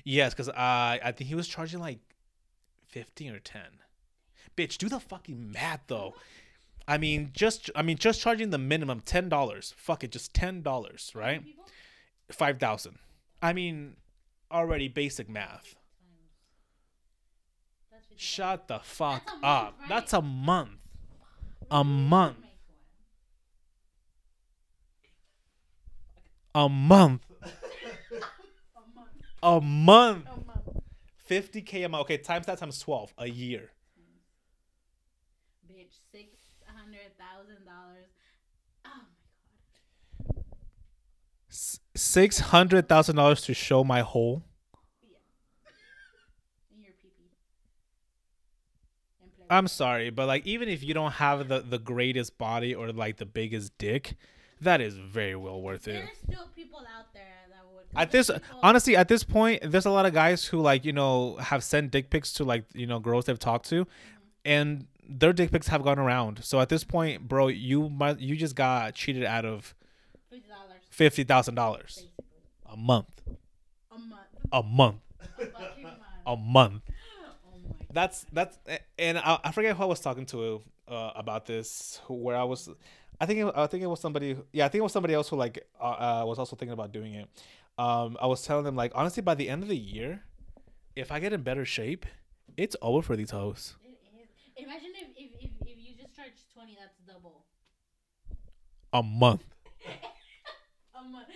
Yes, because uh, I think he was charging like fifteen or ten. Bitch, do the fucking math though. I mean, just I mean, just charging the minimum ten dollars. Fuck it, just ten dollars, right? Five thousand. I mean, already basic math. Shut the fuck That's month, up. Right? That's a month. A month. A month. A month. fifty K a month. Okay, times that times twelve. A year. Bitch, six hundred thousand dollars. Oh my god. six hundred thousand dollars to show my hole. I'm sorry, but like even if you don't have the, the greatest body or like the biggest dick, that is very well worth it. There's still people out there that would. At this, people- honestly, at this point, there's a lot of guys who like you know have sent dick pics to like you know girls they've talked to, mm-hmm. and their dick pics have gone around. So at this point, bro, you might, you just got cheated out of fifty thousand dollars a month. A month. A month. A month. That's that's and I, I forget who I was talking to uh, about this. Where I was, I think it, I think it was somebody. Yeah, I think it was somebody else who like uh, uh, was also thinking about doing it. Um, I was telling them like honestly, by the end of the year, if I get in better shape, it's over for these hoes. Imagine if if, if, if you just charge twenty, that's double. A month. A month.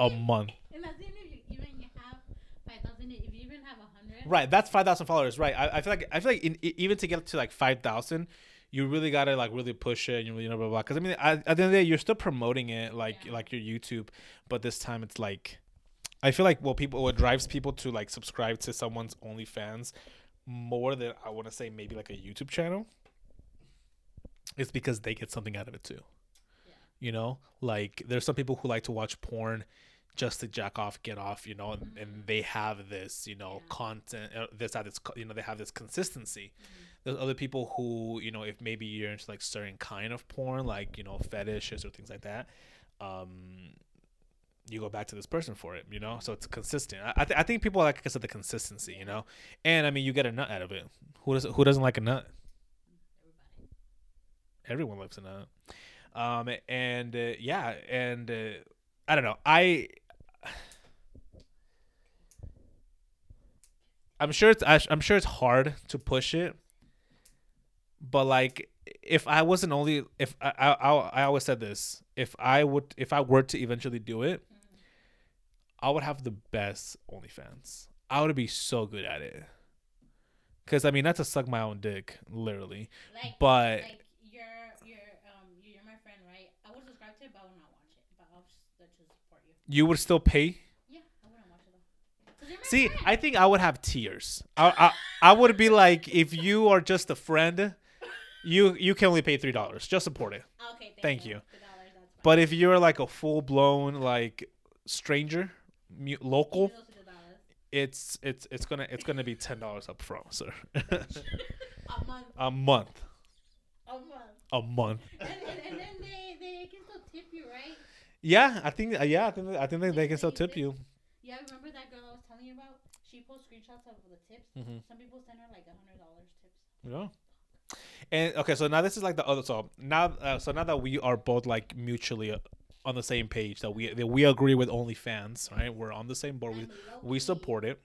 A month. Imagine if you even have five thousand. If you even have a hundred. Right, that's five thousand followers. Right, I, I feel like I feel like in, even to get to like five thousand, you really gotta like really push it. And you really know blah blah. Because I mean, I, at the end of the day, you're still promoting it like yeah. like your YouTube, but this time it's like, I feel like well, people what drives people to like subscribe to someone's OnlyFans more than I want to say maybe like a YouTube channel. It's because they get something out of it too. Yeah. You know, like there's some people who like to watch porn just to jack off, get off, you know, and, mm-hmm. and they have this, you know, yeah. content, uh, this, uh, this, you know, they have this consistency. Mm-hmm. There's other people who, you know, if maybe you're into like certain kind of porn, like, you know, fetishes or things like that, um, you go back to this person for it, you know? So it's consistent. I th- I think people like, I said, the consistency, you know? And, I mean, you get a nut out of it. Who doesn't, who doesn't like a nut? Everybody. Everyone likes a nut. Um, and, uh, yeah, and uh, I don't know. I... I'm sure it's I'm sure it's hard to push it, but like if I wasn't only if I I, I always said this if I would if I were to eventually do it, mm-hmm. I would have the best OnlyFans. I would be so good at it, because I mean not to suck my own dick literally, like, but like you're you're um you're my friend, right? I would subscribe to it, but I would not watch it. But I'll just, I'll just support you. You would still pay. See, friend. I think I would have tears. I, I I would be like, if you are just a friend, you you can only pay three dollars. Just support it. Okay, thank, thank you. you. But if you're like a full blown like stranger, mu- local, it's it's it's gonna it's gonna be ten dollars up front, sir. A month. A month. A month. A month. And, and, and then they, they can still tip you, right? Yeah, I think yeah, I think I think they, they can still tip you. Yeah, remember that girl I was telling you about? She posts screenshots of the tips. Mm-hmm. Some people send her like a hundred dollars tips. Yeah. And okay, so now this is like the other. So now, uh, so now that we are both like mutually on the same page, that we that we agree with OnlyFans, right? We're on the same board. We we support it.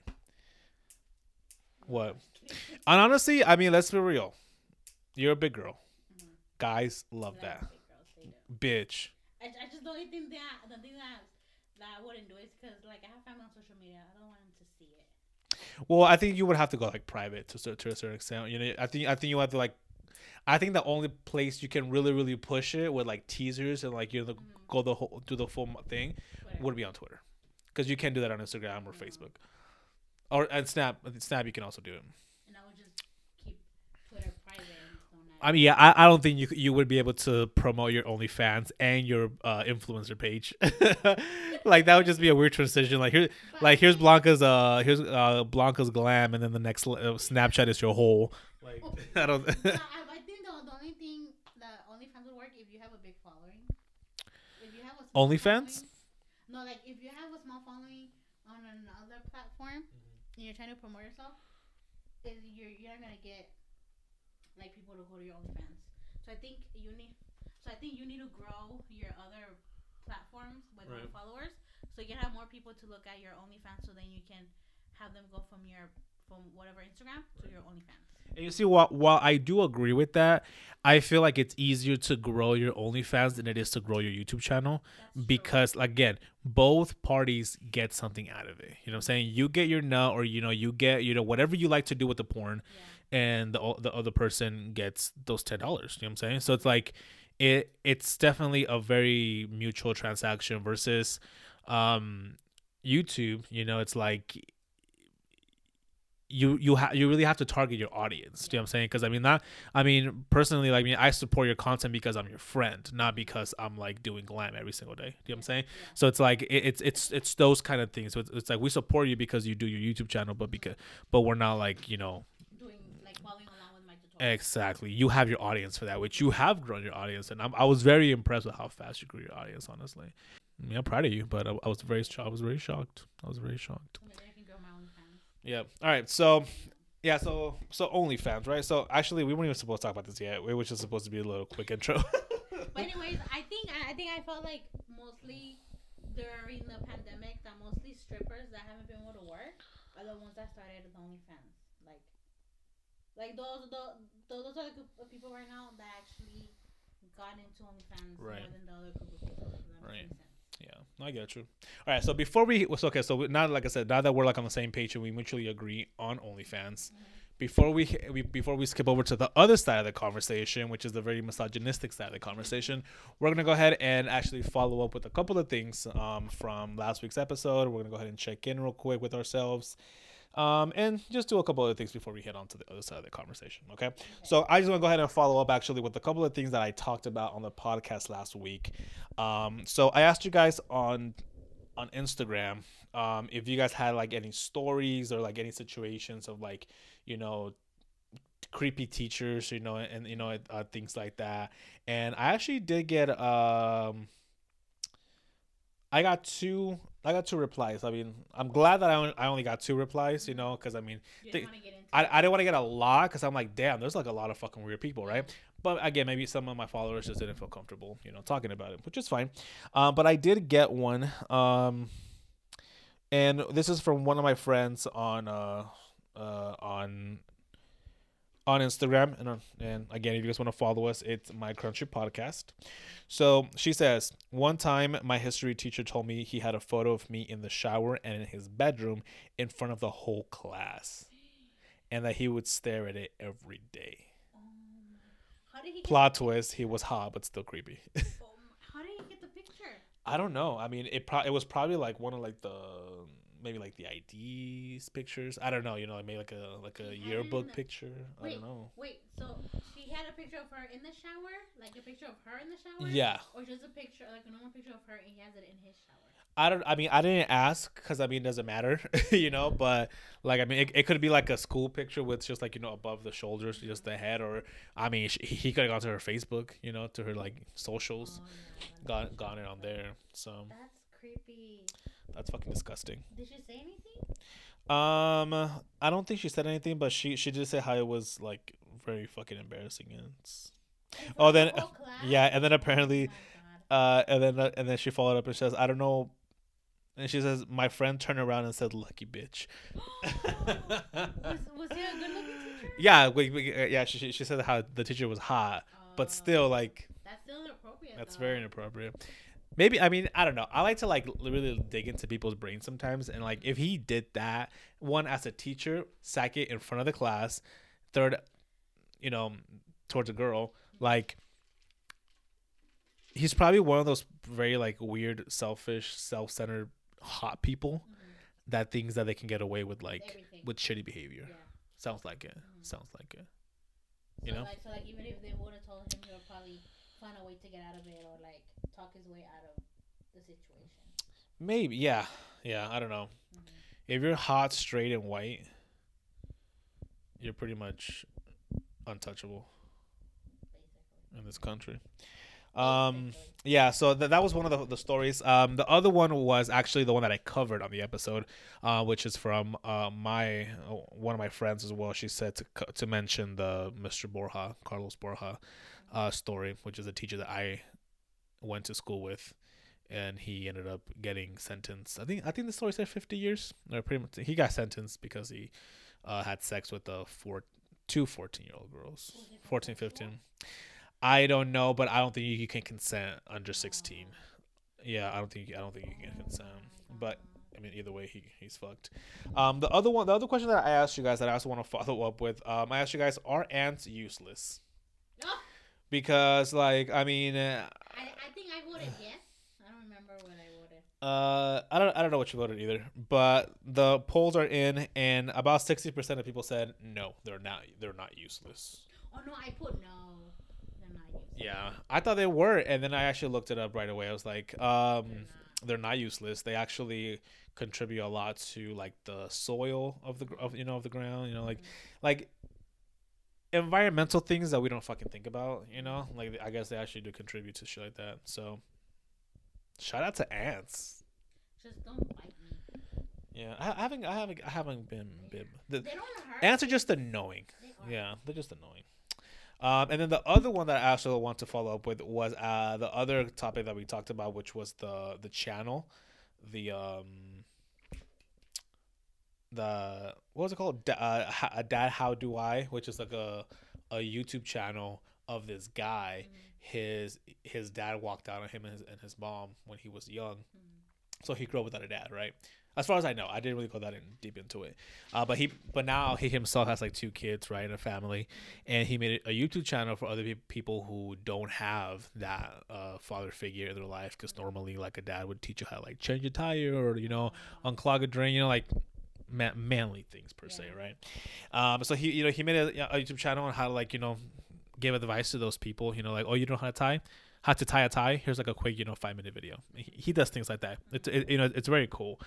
What? And honestly, I mean, let's be real. You're a big girl. Mm-hmm. Guys love that. Girls, bitch. I, I just don't think that. Don't think that. That I wouldn't do it because, like, I have family on social media. I don't want them to see it. Well, I think you would have to go like private to to a certain extent. You know, I think I think you have to like. I think the only place you can really really push it with like teasers and like you know, mm-hmm. go the whole do the full thing Twitter. Would be on Twitter, because you can't do that on Instagram or mm-hmm. Facebook, or and Snap. Snap you can also do it. And I would just keep Twitter private. I mean, yeah, I, I don't think you you would be able to promote your OnlyFans and your uh, influencer page. Like that would just be a weird transition. Like here, like here's Blanca's uh here's uh Blanca's glam, and then the next uh, Snapchat is your whole. Like I don't. Yeah, I think the, the only thing that OnlyFans would work if you have a big following. If you have a small OnlyFans. No, like if you have a small following on another platform, mm-hmm. and you're trying to promote yourself, is you're you're not gonna get. Like people to go to your OnlyFans, so I think you need, so I think you need to grow your other platforms with right. your followers, so you can have more people to look at your OnlyFans, so then you can have them go from your from whatever Instagram to your OnlyFans. And you see, while while I do agree with that, I feel like it's easier to grow your OnlyFans than it is to grow your YouTube channel. That's because true. Again, both parties get something out of it. You know what I'm saying? You get your nut, or you know, you get you know whatever you like to do with the porn. Yeah. And the the other person gets those ten dollars. You know what I'm saying? So it's like, it it's definitely a very mutual transaction versus um, YouTube. You know, it's like you you ha- you really have to target your audience. You know what I'm saying? Because I mean, not I mean personally, like I mean, I support your content because I'm your friend, not because I'm like doing glam every single day. You know what I'm saying? So it's like it, it's it's it's those kind of things. So it's, it's like we support you because you do your YouTube channel, but because but we're not like you know. Exactly. You have your audience for that, which you have grown your audience. And I'm, I was very impressed with how fast you grew your audience, honestly. I mean, I'm proud of you, but I, I was very I was very shocked. I was very shocked. Well, I can grow my own fans. Yeah. All right. So, yeah. So, so OnlyFans, right? So, actually, we weren't even supposed to talk about this yet. It was just supposed to be a little quick intro. But anyways, I think I think I felt like mostly during the pandemic that mostly strippers that haven't been able to work are the ones that started with OnlyFans. Like, like those those those are the group of people right now that actually got into OnlyFans right. more than the other group of people. That right. Makes sense. Yeah, I get you. All right, so before we so okay, so now like I said, now that we're like on the same page and we mutually agree on OnlyFans. Mm-hmm. Before we, we before we skip over to the other side of the conversation, which is the very misogynistic side of the conversation, we're going to go ahead and actually follow up with a couple of things um, from last week's episode. We're going to go ahead and check in real quick with ourselves um, and just do a couple of things before we head on to the other side of the conversation, okay? okay. So I just want to go ahead and follow up actually with a couple of things that I talked about on the podcast last week. Um, so I asked you guys on on Instagram um, if you guys had like any stories or like any situations of like, you know, creepy teachers, you know, and, you know, uh, things like that. And I actually did get, um, I got two, I got two replies. I mean, I'm glad that I only, I only got two replies, you know, because I mean, th- I, I didn't want to get a lot because I'm like, damn, there's like a lot of fucking weird people, right? But again, maybe some of my followers just didn't feel comfortable, you know, talking about it, which is fine. Um, but I did get one. Um, and this is from one of my friends on, uh, Uh, on on Instagram, and on, and again, if you guys want to follow us, it's My Crunchy Podcast. So she says, one time my history teacher told me he had a photo of me in the shower and in his bedroom in front of the whole class, and that he would stare at it every day. Um, how did he Plot get- twist: he was hot, but still creepy. um, how did he get the picture? I don't know. I mean, it pro- it was probably like one of like the. Maybe like the I Ds pictures. I don't know. You know, I made like a like a yearbook picture. Wait, I don't know. Wait, so she had a picture of her in the shower, like a picture of her in the shower. Yeah. Or just a picture, like a normal picture of her, and he has it in his shower. I don't. I mean, I didn't ask because I mean, it doesn't matter, you know. But like, I mean, it, it could be like a school picture with just like, you know, above the shoulders, just the head, or I mean, she, he could have gone to her Facebook, you know, to her like socials, oh, yeah, got gone it on there. So. That's creepy. That's fucking disgusting. Did she say anything? Um, I don't think she said anything, but she she did say how it was like very fucking embarrassing. And it's, oh, then the yeah, and then apparently, oh uh, and then uh, and then she followed up and says, I don't know, and she says, my friend turned around and said, "Lucky bitch." was, was he a good-looking teacher? Yeah, we, we, yeah. She she said how the teacher was hot, uh, but still like that's still inappropriate. That's though. Very inappropriate. Maybe, I mean, I don't know. I like to, like, really dig into people's brains sometimes. And, like, if he did that, one, as a teacher, sack it in front of the class. Third, you know, towards a girl. Like, he's probably one of those very, like, weird, selfish, self-centered, hot people mm-hmm. that thinks that they can get away with, like, Everything. with shitty behavior. Yeah. Sounds like it. Mm-hmm. Sounds like it. You so, know? Like, so, like, even if they would have told him, he would probably find a way to get out of it or, like, talk his way out of the situation. Maybe, yeah. Yeah, I don't know. Mm-hmm. If you're hot, straight, and white, you're pretty much untouchable Basically. in this country. Um, yeah, so th- that was one of the, the stories. Um, the other one was actually the one that I covered on the episode, uh, which is from uh, my uh, one of my friends as well. She said to to mention the Mister Borja, Carlos Borja uh, story, which is a teacher that I went to school with, and he ended up getting sentenced. I think I think the story said fifty years, or pretty much. He got sentenced because he uh, had sex with the four, two fourteen-year-old girls, fourteen, fifteen. I don't know, but I don't think you, you can consent under sixteen. Yeah, I don't think I don't think you can consent. But I mean, either way, he he's fucked. Um, the other one, the other question that I asked you guys that I also want to follow up with, um, I asked you guys, are ants useless? Because like, I mean, uh, I, I think I voted yes. I don't remember what I voted. Uh, I don't I don't know what you voted either. But the polls are in, and about sixty percent of people said no, they're not they're not useless. Oh no, I put no. Yeah, I thought they were, and then I actually looked it up right away. I was like, um, they're not. they're not useless. They actually contribute a lot to like the soil of the of you know of the ground. You know, like mm-hmm. like environmental things that we don't fucking think about, you know? Like, I guess they actually do contribute to shit like that. So, shout out to ants. Just don't bite me. Yeah, I, I haven't, I haven't, I haven't been bit. The, they don't hurt. Ants are just annoying. They are. Yeah, they're just annoying. Um, and then the other one that I also want to follow up with was uh, the other topic that we talked about, which was the the channel, the um, the what was it called? Da- uh, Dad, How Do I? Which is like a a YouTube channel of this guy. Mm-hmm. His his dad walked out on him and his, and his mom when he was young, mm-hmm. so he grew up without a dad, right? As far as I know, I didn't really go that in deep into it, uh, but he, but now he himself has like two kids, right, and a family, and he made a YouTube channel for other pe- people who don't have that uh, father figure in their life, because normally like a dad would teach you how to like change a tire or, you know, unclog a drain, you know, like man- manly things per yeah. se, right? Um, so he, you know, he made a, a YouTube channel on how to like, you know, give advice to those people, you know, like, oh, you don't know how to tie. How to tie a tie? Here's like a quick, you know, five minute video. He, he does things like that. It's it, you know, it's very cool.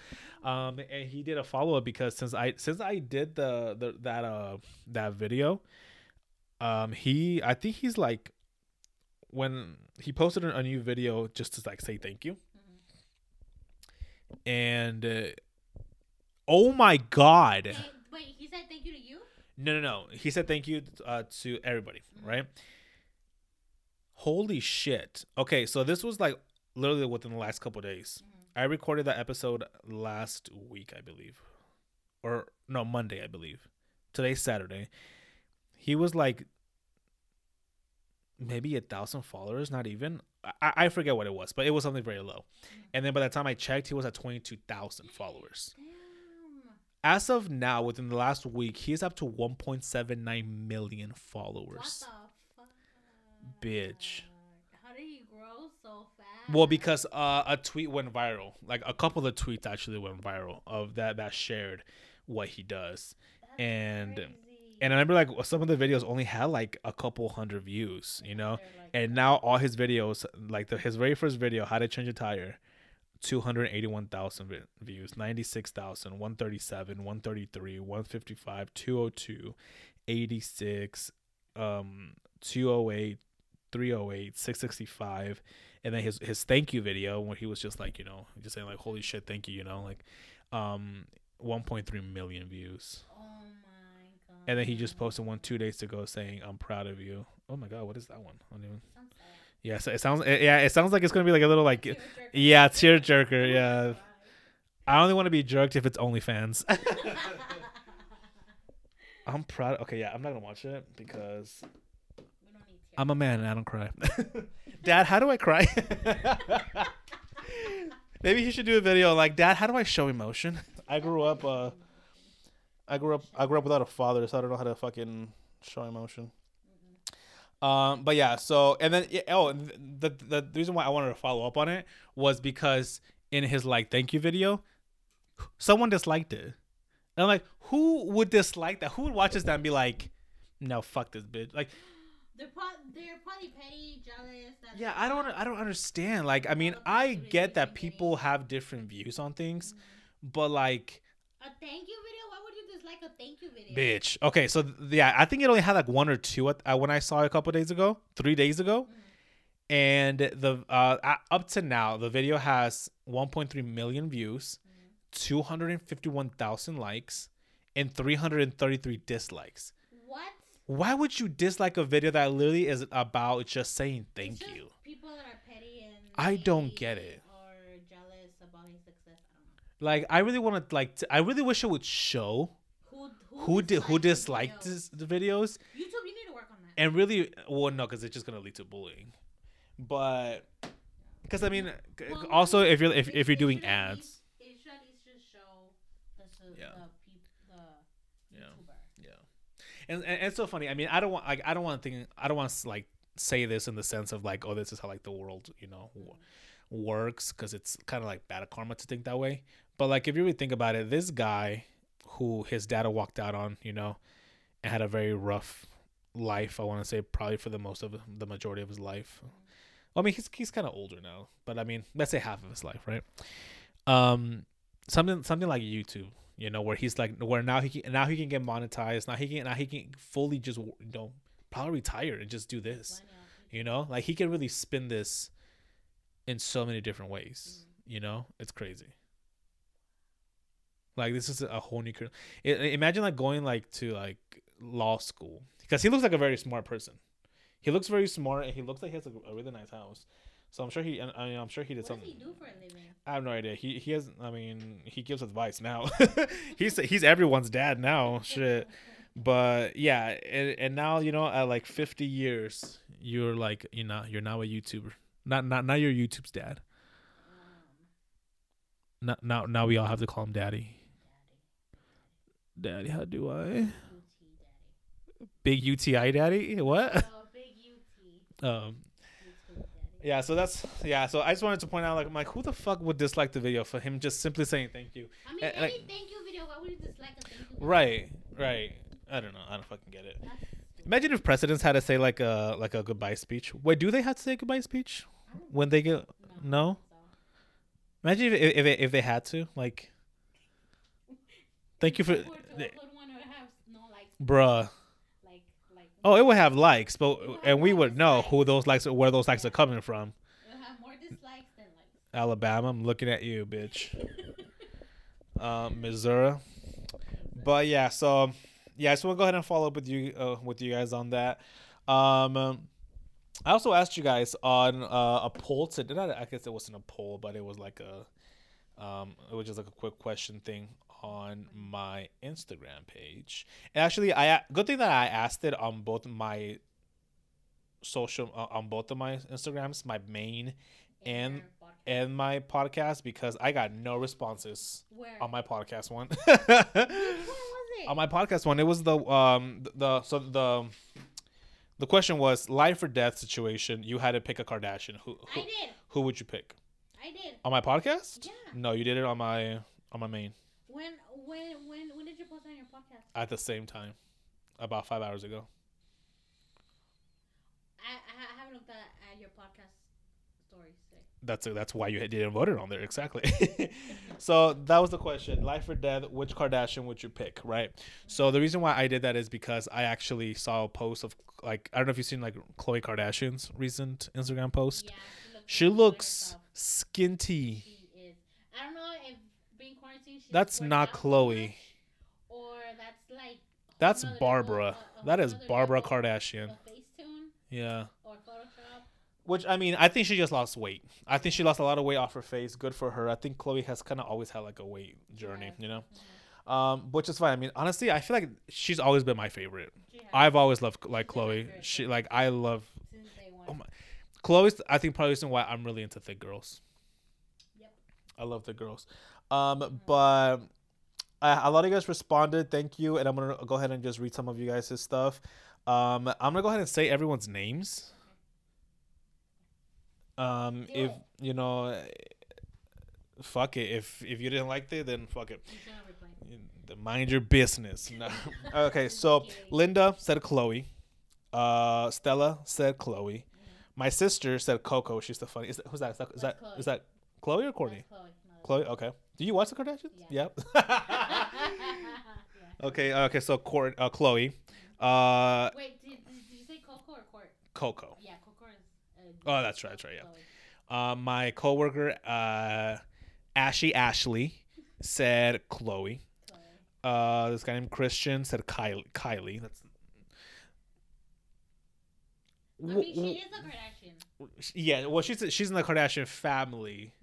Um, and he did a follow up because since I since I did the, the that uh that video, um, he I think he's like, when he posted a new video just to like say thank you, mm-hmm. and uh, oh my god! Wait, wait, he said thank you to you? No, no, no. He said thank you uh, to everybody, mm-hmm. right? Holy shit. Okay, so this was like literally within the last couple of days. Mm-hmm. I recorded that episode last week, I believe. Or no, Monday, I believe. Today's Saturday. He was like maybe a thousand followers, not even. I, I forget what it was, but it was something very low. Mm-hmm. And then by the time I checked, he was at twenty-two thousand followers. Damn. As of now, within the last week, he's up to one point seven nine million followers. What the- Bitch. How did he grow so fast? Well, because uh, a tweet went viral. Like a couple of tweets actually went viral of that that shared what he does. That's and crazy. And I remember like some of the videos only had like a couple hundred views, you know. Like, and now all his videos, like the, his very first video, How to Change a Tire, two hundred eighty-one thousand views, ninety-six thousand, one thirty-seven, one thirty-three, one fifty-five, two hundred two, eighty-six, um, two hundred eight. three oh eight, six sixty-five, and then his his thank you video where he was just like, you know, just saying like, holy shit, thank you, you know, like um one point three million views. Oh my god. And then he just posted one two days ago saying, I'm proud of you. Oh my god, what is that one? I don't even... Yeah, so it sounds it, yeah, it sounds like it's going to be like a little like tear yeah, tear jerker, yeah. I only want to be jerked if it's OnlyFans. I'm proud. Okay, yeah, I'm not going to watch it because I'm a man and I don't cry. Dad, how do I cry? Maybe he should do a video like, Dad, how do I show emotion? I grew up, uh, I grew up, I grew up without a father, so I don't know how to fucking show emotion. Mm-hmm. Um, but yeah, so and then oh, the, the the reason why I wanted to follow up on it was because in his like thank you video, someone disliked it, and I'm like, who would dislike that? Who would watch this and be like, no, fuck this bitch, like. They're, pro- they're probably petty, jealous. That's yeah, I don't, I don't understand. Like, I mean, I get that people have different views on things, mm-hmm. but like a thank you video. Why would you dislike a thank you video? Bitch. Okay, so th- yeah, I think it only had like one or two at, uh, when I saw it a couple days ago, three days ago, mm-hmm. and the uh, up to now the video has one point three million views, mm-hmm. two hundred fifty-one thousand likes, and three hundred thirty-three dislikes. What? Why would you dislike a video that literally is about just saying thank it's just you? People that are petty and I don't get it. Or jealous about his success. I don't know. Like I really want to like. T- I really wish it would show who who, who did who disliked this, the videos. YouTube, you need to work on that. And really, well, no, because it's just gonna lead to bullying. But because I mean, well, also if you're if it, if you're doing ads, least, it should at least just show the the, yeah. the, the YouTuber. Yeah. And, and it's so funny. I mean, I don't want like I don't want to think I don't want to like say this in the sense of like, oh, this is how like the world, you know, w- works, because it's kind of like bad karma to think that way. But like if you really think about it, this guy who his dad walked out on, you know, and had a very rough life. I want to say probably for the most of the majority of his life. Well, I mean, he's he's kind of older now, but I mean, let's say half of his life, right? Um, something something like YouTube. you know, where he's like, where now he can, now he can get monetized, now he can now he can fully just, you know, probably retire and just do this, you know, like he can really spin this in so many different ways, mm-hmm. you know, it's crazy. Like this is a whole new career. Imagine like going like to like law school, because he looks like a very smart person. He looks very smart, and he looks like he has a, a really nice house. So I'm sure he, I mean, I'm sure he did what something. What does he do for a living? I have no idea. He he has, I mean, he gives advice now. he's he's everyone's dad now, shit. But yeah, and, and now you know at like fifty years, you're like you know you're now a YouTuber. Not not now you're YouTube's dad. Um, now now now we all have to call him daddy. Daddy, daddy how do I? U T, daddy. Big U T I daddy. What? Oh, big U T. Um. Yeah, so that's yeah. So I just wanted to point out, like, I'm like, who the fuck would dislike the video for him just simply saying thank you? I mean, and, any like, thank you video, why would you dislike a thank you video? Right, right. I don't know. I don't fucking get it. Imagine if presidents had to say like a like a goodbye speech. Wait, do they have to say a goodbye speech when they get no? no? So. Imagine if if they, if they had to like. Thank you for. They, they, no bruh. Oh, it would have likes, but and we would know who those likes are, where those likes are coming from. It'll have more dislikes than likes. Alabama, I'm looking at you, bitch. uh, Missouri, but yeah, so yeah, I just want to go ahead and follow up with you uh, with you guys on that. Um, I also asked you guys on uh, a poll today. Not, I guess it wasn't a poll, but it was like a um, it was just like a quick question thing on my Instagram page. And actually, I good thing that I asked it on both my social uh, on both of my Instagrams, my main and and, and my podcast, because I got no responses Where? on my podcast one. What was it? On my podcast one, it was the um the, the so the the question was life or death situation. You had to pick a Kardashian. Who, who I did. Who would you pick? I did. On my podcast? Yeah. No, you did it on my on my main. When when when when did you post on your podcast? At the same time, about five hours ago. I I haven't looked at, at your podcast stories. That's a, that's why you didn't vote it on there exactly. So that was the question: life or death? Which Kardashian would you pick? Right. Mm-hmm. So the reason why I did that is because I actually saw a post of like I don't know if you've seen like Khloe Kardashian's recent Instagram post. Yeah, she looks, she looks skinty. She is. I don't know if. That's not Khloe. Or that's like. That's Barbara. Of, of that is Barbara Kardashian. Yeah. Or Photoshop. Which I mean, I think she just lost weight. I think she lost a lot of weight off her face. Good for her. I think Khloe has kind of always had like a weight journey, yes. you know, mm-hmm. um, which is fine. I mean, honestly, I feel like she's always been my favorite. I've always loved like she's Khloe. She like I love. Since they won. Oh my, Khloe's. I think probably the reason why I'm really into thick girls. Yep. I love thick girls. Um, but uh, a lot of you guys responded. Thank you. And I'm going to go ahead and just read some of you guys' stuff. Um, I'm going to go ahead and say everyone's names. Um, yeah. If, you know, fuck it. If if you didn't like it, then fuck it. Mind your business. No. Okay. So Linda said Khloe. Uh, Stella said Khloe. Yeah. My sister said Coco. She's the funny. Is that, who's that? Is that, is that, is that Khloe or Courtney? Khloe, okay. Do you watch the Kardashians? Yeah. yeah. okay. Okay. So, Court, uh, Khloe. Uh, Wait, did, did you say Coco or Court? Coco. Yeah, Coco. Is, uh, oh, that's right. That's right. Yeah. Uh, my coworker, uh, Ashy Ashley, said Khloe. Uh, this guy named Christian said Kylie. Kylie. That's. I mean, she is a Kardashian. Yeah. Well, she's she's in the Kardashian family.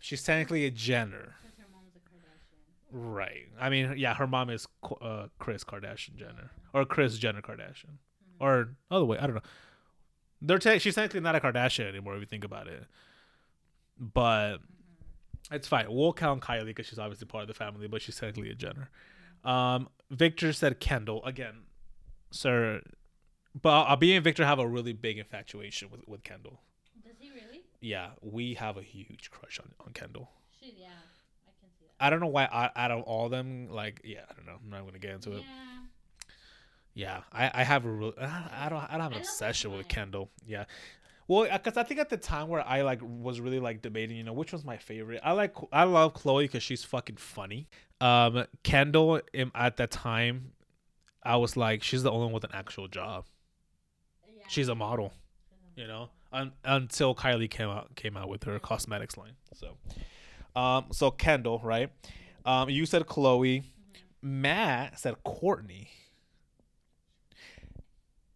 She's technically a Jenner. Because her mom's a Kardashian. Right. I mean, yeah, her mom is uh, Kris Kardashian Jenner. Or Kris Jenner Kardashian. Mm-hmm. Or other way. I don't know. They're te- She's technically not a Kardashian anymore if you think about it. But mm-hmm. it's fine. We'll count Kylie because she's obviously part of the family, but she's technically a Jenner. Mm-hmm. Um, Victor said Kendall. Again, sir. But me and Victor have a really big infatuation with, with Kendall. Yeah, we have a huge crush on, on Kendall. She, yeah, I can see that. I don't know why I, out of all of them, like, yeah, I don't know. I'm not going to get into yeah. it. Yeah, I, I have a real, I, I don't I don't have an obsession with Kendall. Yeah. Well, because I think at the time where I like was really like debating, you know, which was my favorite. I like I love Chloe because she's fucking funny. Um, Kendall at that time, I was like, she's the only one with an actual job. Yeah. She's a model, you know, un- until Kylie came out came out with her cosmetics line. So, um, so Kendall, right? Um, you said Chloe. Mm-hmm. Matt said Courtney.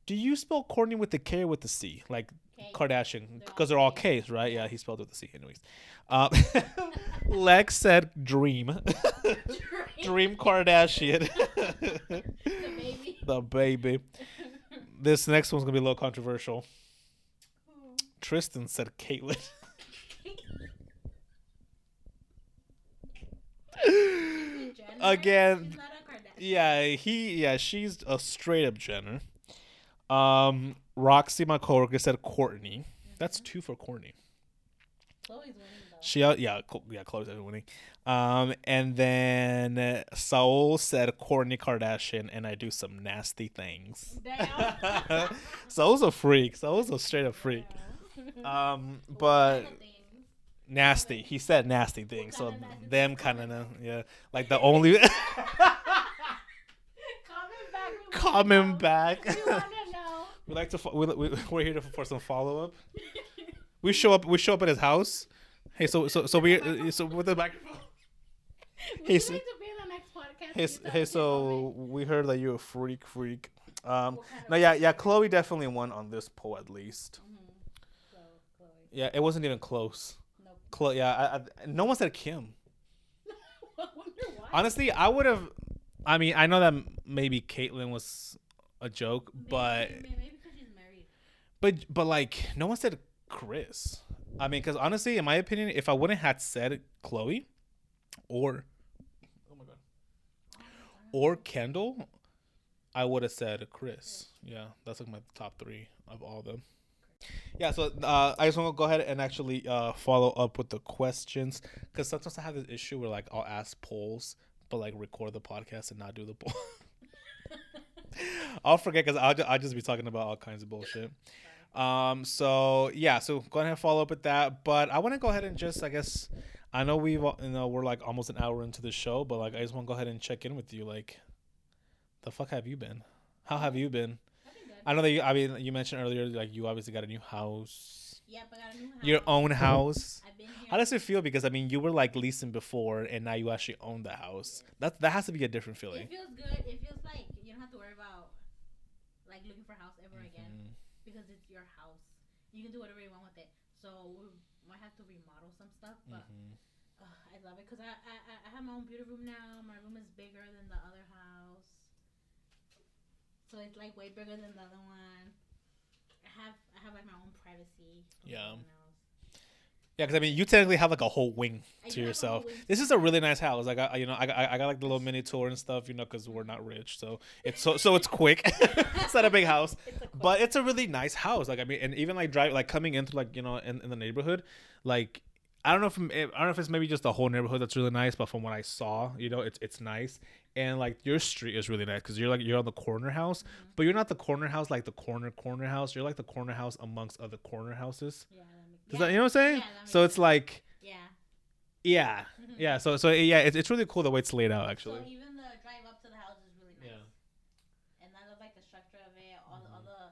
Do you spell Courtney with the K or with the C? Like K. Kardashian, because they're, they're all K's, right? Yeah, he spelled it with the C. Anyways. Um, Lex said dream. Dream. Dream Kardashian. The baby. The baby. This next one's going to be a little controversial. Oh. Tristan said Caitlyn. Again. She's not a Kardashian. Yeah, he, yeah, she's a straight up Jenner. Um, Roxy, my coworker, said Courtney. Mm-hmm. That's two for Courtney. Chloe's winning though. She, yeah, yeah, Chloe's winning. Um, and then Saul said Courtney Kardashian, and I do some nasty things. Damn. Saul's a freak. Saul's a straight up freak. Yeah. Um, but nasty. He said nasty things. So them kind of, yeah, like the only. Coming back. We want to know. We like to. Fo- we, we we're here to, for some follow up. We show up. We show up at his house. Hey, so so so we so with the microphone. Hey, so, like to be on the next podcast. Hey, hey, so we heard that you're a freak, freak. Um, no, yeah, yeah. Chloe definitely won on this poll at least. Mm-hmm. So, Chloe. Yeah, it wasn't even close. Nope. Chloe, yeah, I, I, no one said Kim. I wonder why. Honestly, I would have. I mean, I know that maybe Caitlyn was a joke, maybe, but maybe because she's married. But but like no one said Chris. I mean, because honestly, in my opinion, if I wouldn't have said Chloe, or oh my god, or Kendall, I would have said Chris. Yeah, that's like my top three of all of them. Yeah, so uh, I just want to go ahead and actually uh, follow up with the questions, because sometimes I have this issue where like I'll ask polls. But like record the podcast and not do the poll. I'll forget because I'll, I'll just be talking about all kinds of bullshit. Um, so yeah, so go ahead and follow up with that. But I want to go ahead and just, I guess, I know we've, you know, we're like almost an hour into the show, but like I just want to go ahead and check in with you. Like, the fuck have you been? How have you been? I know that you, I mean, you mentioned earlier, like you obviously got a new house. Yep, I got a new house. Your own house. I've been here. How does it feel? Because I mean, you were like leasing before, and now you actually own the house. That that has to be a different feeling. It feels good. It feels like you don't have to worry about like looking for a house ever mm-hmm. again, because it's your house. You can do whatever you want with it. So we might have to remodel some stuff, but mm-hmm. uh, I love it because I, I I have my own beauty room now. My room is bigger than the other house, so it's like way bigger than the other one. I have I have like my own privacy. Yeah. Yeah, because I mean, you technically have like a whole wing to yourself. Wing. This is a really nice house. Like, I, you know, I, I, I got like the little mini tour and stuff, you know, because we're not rich, so it's so, so it's quick. It's not a big house, it's a but it's a really nice house. Like, I mean, and even like drive, like coming into like, you know, in, in the neighborhood, like I don't know if I'm, I don't know if it's maybe just the whole neighborhood that's really nice, but from what I saw, you know, it's it's nice. And like your street is really nice because you're like you're on the corner house, mm-hmm. but you're not the corner house like the corner corner house. You're like the corner house amongst other corner houses. Yeah. Does yeah. that, you know what I'm saying? Yeah, so it's sense. Like, yeah, yeah, yeah. So, so yeah, it's it's really cool the way it's laid out, actually. So even the drive up to the house is really nice. Yeah. And I love like the structure of it. All mm-hmm. the all the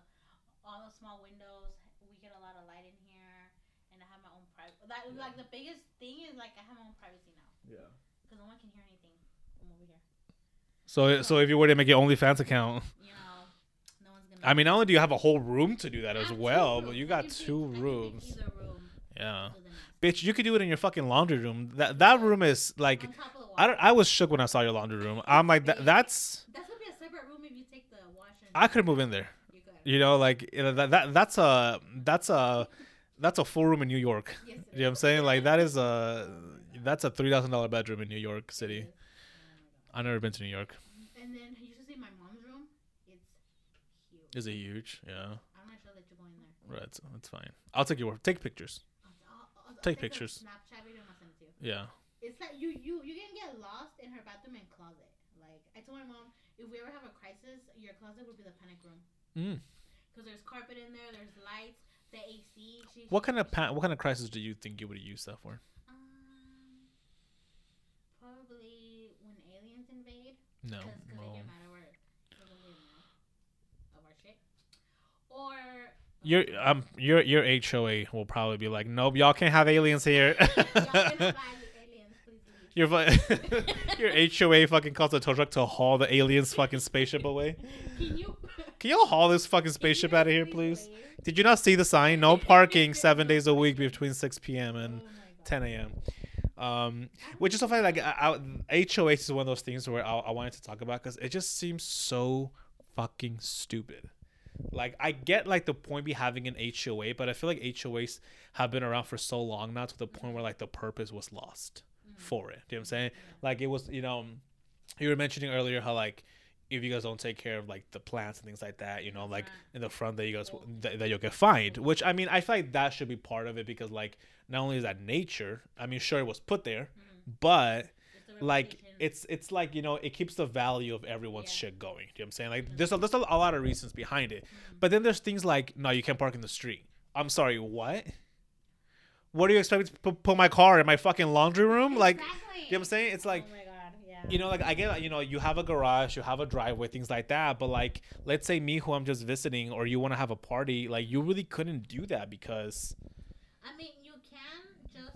all the small windows. We get a lot of light in here, and I have my own privacy. That yeah. like the biggest thing is like I have my own privacy now. Yeah. Because no one can hear anything from over here. So, so, so if you were to make your OnlyFans account. Yeah. I mean, not only do you have a whole room to do that as well, but you got two rooms. Yeah, bitch, you could do it in your fucking laundry room. That that room is like, I don't, I was shook when I saw your laundry room. I'm like, that that's. That's gonna be a separate room if you take the wash. I could move in there. You know, like that that that's a that's a that's a full room in New York. You know what I'm saying? Like that is a that's a three thousand dollar bedroom in New York City. I've never been to New York. And then. Is it huge? Yeah. I'm not sure that you're going there. Right, so that's fine. I'll take your word. Take pictures. I'll, I'll, I'll take I'll pictures. Snapchat video and I'll send it to you. Yeah. It's like you, you, you can get lost in her bathroom and closet. Like I told my mom, if we ever have a crisis, your closet would be the panic room. Mm. Because there's carpet in there, there's lights, the A C. She, what kind of pa- what kind of crisis do you think you would have used that for? Um, probably when aliens invade. No. Because no. they get mad at work. Of our shit. Or your um your your H O A will probably be like, nope, y'all can't have aliens here. Y'all can't have aliens, please. Your your H O A fucking calls a tow truck to haul the aliens fucking spaceship away. Can you? Can y'all haul this fucking spaceship out of here, please? Did you not see the sign? No parking seven days a week between six p.m. and ten a.m. Um, which is so funny. Like, I, I, H O A is one of those things where I, I wanted to talk about because it just seems so fucking stupid. Like, I get, like, the point be having an H O A, but I feel like H O As have been around for so long now to the point where, like, the purpose was lost for it. Do you know what I'm saying? Like, it was, you know, you were mentioning earlier how, like, if you guys don't take care of, like, the plants and things like that, you know, like, in the front that you guys, that, that you'll get fined. Which, I mean, I feel like that should be part of it because, like, not only is that nature, I mean, sure, it was put there, mm-hmm. but, it's like, it's, it's like, you know, it keeps the value of everyone's yeah. shit going. Do you know what I'm saying? Like, there's a, there's a lot of reasons behind it. Mm-hmm. But then there's things like, no, you can't park in the street. I'm sorry, what? What do you expect me to put my car in my fucking laundry room? Like, exactly. You know what I'm saying? It's like... Oh, you know, like, I get, you know, you have a garage, you have a driveway, things like that. But, like, let's say me, who I'm just visiting, or you want to have a party, like, you really couldn't do that because... I mean, you can just...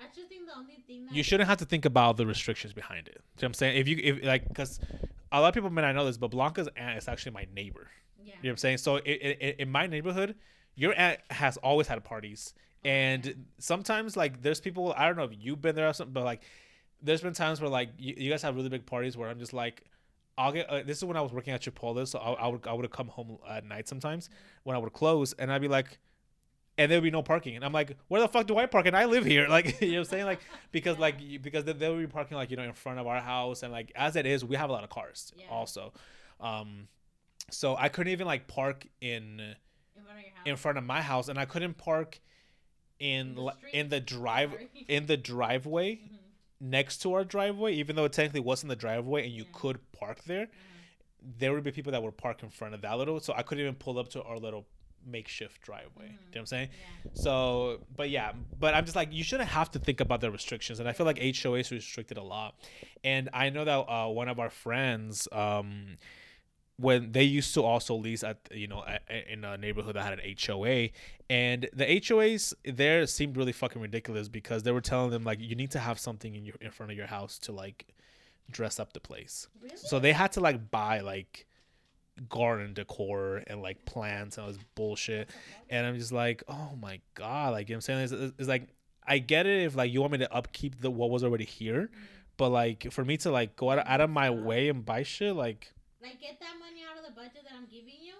I just think the only thing that... You shouldn't have to think about the restrictions behind it. You know what I'm saying? If you, if like, because a lot of people may not know this, but Blanca's aunt is actually my neighbor. Yeah. You know what I'm saying? So, it, it, in my neighborhood, your aunt has always had parties. And yeah. sometimes, like, there's people, I don't know if you've been there or something, but, like... There's been times where, like, you, you guys have really big parties where I'm just like, I'll get, uh, this is when I was working at Chipotle, so I, I would I would have come home at night sometimes when I would close, and I'd be like, and there would be no parking. And I'm like, where the fuck do I park? And I live here. Like, you know what I'm saying? Like, because, like, you, because they would be parking, like, you know, in front of our house. And, like, as it is, we have a lot of cars yeah. also. Um, so I couldn't even, like, park in, in front of your house. in front of my house. And I couldn't park in, in the, in the, drive, in the driveway. Mm-hmm. Next to our driveway, even though it technically wasn't the driveway and you yeah. could park there, mm-hmm. there would be people that would park in front of that little, so I couldn't even pull up to our little makeshift driveway. Mm-hmm. Do you know what I'm saying? Yeah. So, but yeah, but I'm just like, you shouldn't have to think about the restrictions, and I feel like H O As restricted a lot. And I know that uh, one of our friends, um, when they used to also lease at, you know, at, in a neighborhood that had an H O A, and the H O As there seemed really fucking ridiculous because they were telling them, like, you need to have something in your in front of your house to, like, dress up the place. Really? So they had to, like, buy, like, garden decor and, like, plants and all this bullshit. And I'm just like, oh my God, like, you know what I'm saying? It's, it's like, I get it if, like, you want me to upkeep the what was already here, mm-hmm. but, like, for me to, like, go out, out of my way and buy shit, like... Like, get that money out of the budget that I'm giving you.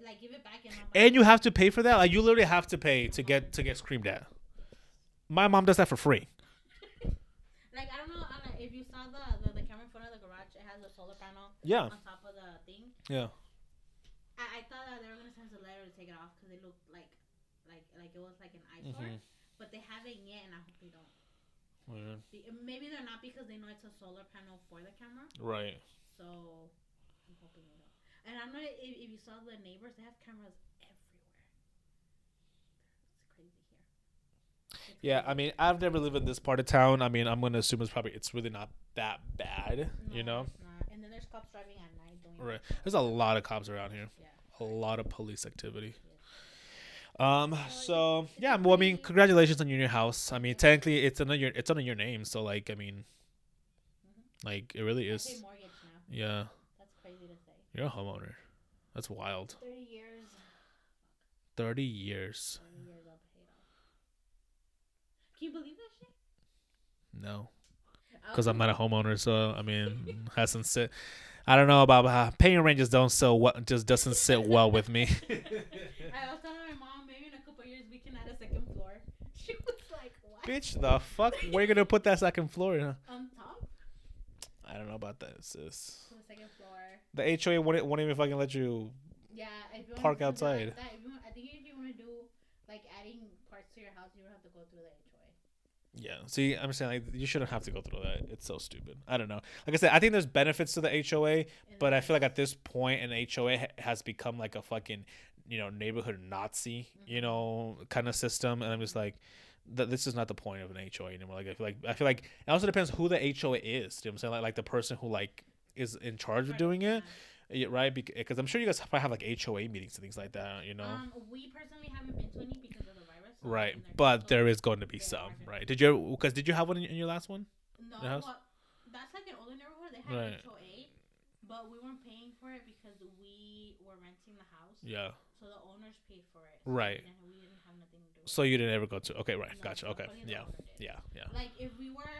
Like, give it back. In my budget. And you have to pay for that? Like, you literally have to pay to get to get screamed at. My mom does that for free. Like, I don't know Anna, if you saw the, the, the camera in front of the garage. It has a solar panel yeah. on top of the thing. Yeah. I, I thought that they were going to send us a letter to take it off because it looked like, like, like it was like an eyesore. Mm-hmm. But they haven't yet, and I hope they don't. Weird. Maybe they're not because they know it's a solar panel for the camera. Right. So... I'm hoping it up. And I don't know if, if you saw the neighbors, they have cameras everywhere. It's crazy here. It's yeah, crazy. I mean, I've never lived in this part of town. I mean, I'm gonna assume it's probably it's really not that bad, no, you know. It's not. And then there's cops driving at night. Doing right. There's a lot of cops around here. Yeah. A lot of police activity. Yeah. Um. So, so yeah. Well, I mean, congratulations on your new house. I mean, yeah. technically, it's under your it's under your name. So, like, I mean, mm-hmm. like it really is. I pay mortgage now. Yeah. You're a homeowner. That's wild. Thirty years. Thirty years. Thirty years I'll pay it off. Can you believe that shit? No, because I'm not a homeowner. So I mean, hasn't sit. I don't know about how paying rent just don't so what just doesn't sit well with me. I was telling my mom maybe in a couple of years we can add a second floor. She was like, "What? Bitch, the fuck? Where are you gonna put that second floor in?" Huh? On top. I don't know about that, sis. On the second floor. The H O A won't, won't even fucking let you, yeah, if you park outside. Like that, if you, I think if you want to do, like, adding parts to your house, you don't have to go through the H O A. Yeah. See, I'm saying, like, you shouldn't have to go through that. It's so stupid. I don't know. Like I said, I think there's benefits to the H O A, and but I feel like at this point, an H O A ha- has become, like, a fucking you know, neighborhood Nazi, you know, kind of system. And I'm just like, th- this is not the point of an H O A anymore. Like, I feel like, I feel like it also depends who the H O A is. You know what I'm saying? Like, like the person who like is in charge of doing it. Yeah, right, because I'm sure you guys probably have like H O A meetings and things like that, you know. Um, we personally haven't been to any because of the virus. So right, but there is going to be some, market. Right? Did you? Because did you have one in, in your last one? No, well, that's like an older neighborhood. They had right. H O A, but we weren't paying for it because we were renting the house. Yeah. So the owners paid for it. So right. And we didn't have nothing to do with so it. You didn't ever go to? Okay, right, no, gotcha. Okay, yeah, yeah, yeah. Like if we were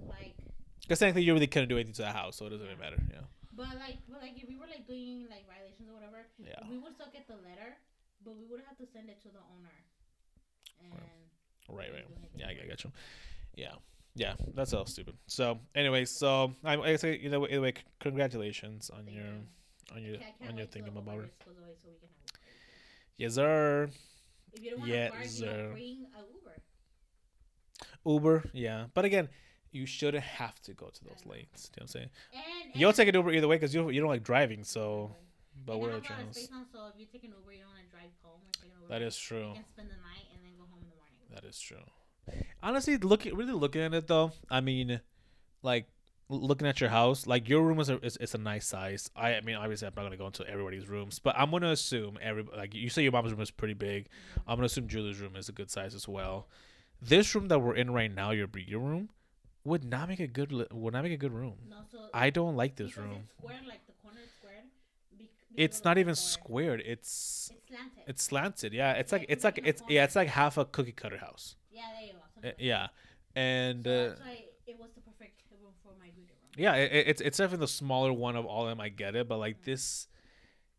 like. Because technically, you really couldn't do anything to the house, so it doesn't yeah. really matter. Yeah. But like, but like, if we were like doing like violations or whatever, yeah. we would still get the letter, but we would have to send it to the owner. And right, right. Yeah, I got you. Yeah, yeah. That's all stupid. So anyway, so I'm. I say you know. Either way, congratulations on Thank your, you. on your, okay, on your thing about so it. Yes, sir. If you don't want yes, to bar, sir. You bring a Uber. Uber, yeah. But again. You shouldn't have to go to those lanes. Do you know what I'm saying? And, and you'll take an Uber either way because you, you don't like driving, so... But we're at your house. So if you take an Uber, you don't want to drive home. Or take an Uber, that is true. You can spend the night and then go home in the morning. That is true. Honestly, look, really looking at it, though, I mean, like, looking at your house, like, your room is a, is, is a nice size. I, I mean, obviously, I'm not going to go into everybody's rooms, but I'm going to assume... every Like, you say your mom's room is pretty big. Mm-hmm. I'm going to assume Julie's room is a good size as well. This room that we're in right now, your your room... Would not make a good li- would not make a good room. No, so I don't like this room. It's square, like the corner squared. Be- it's not even squared. It's it's slanted. It's slanted. Yeah, it's like, like it's like it's corner. Yeah, it's like half a cookie cutter house. Yeah, there you go. Uh, yeah, and so that's why it was the perfect room for my beauty room. Yeah, it, it's it's definitely the smaller one of all of them. I get it, but like mm-hmm. this,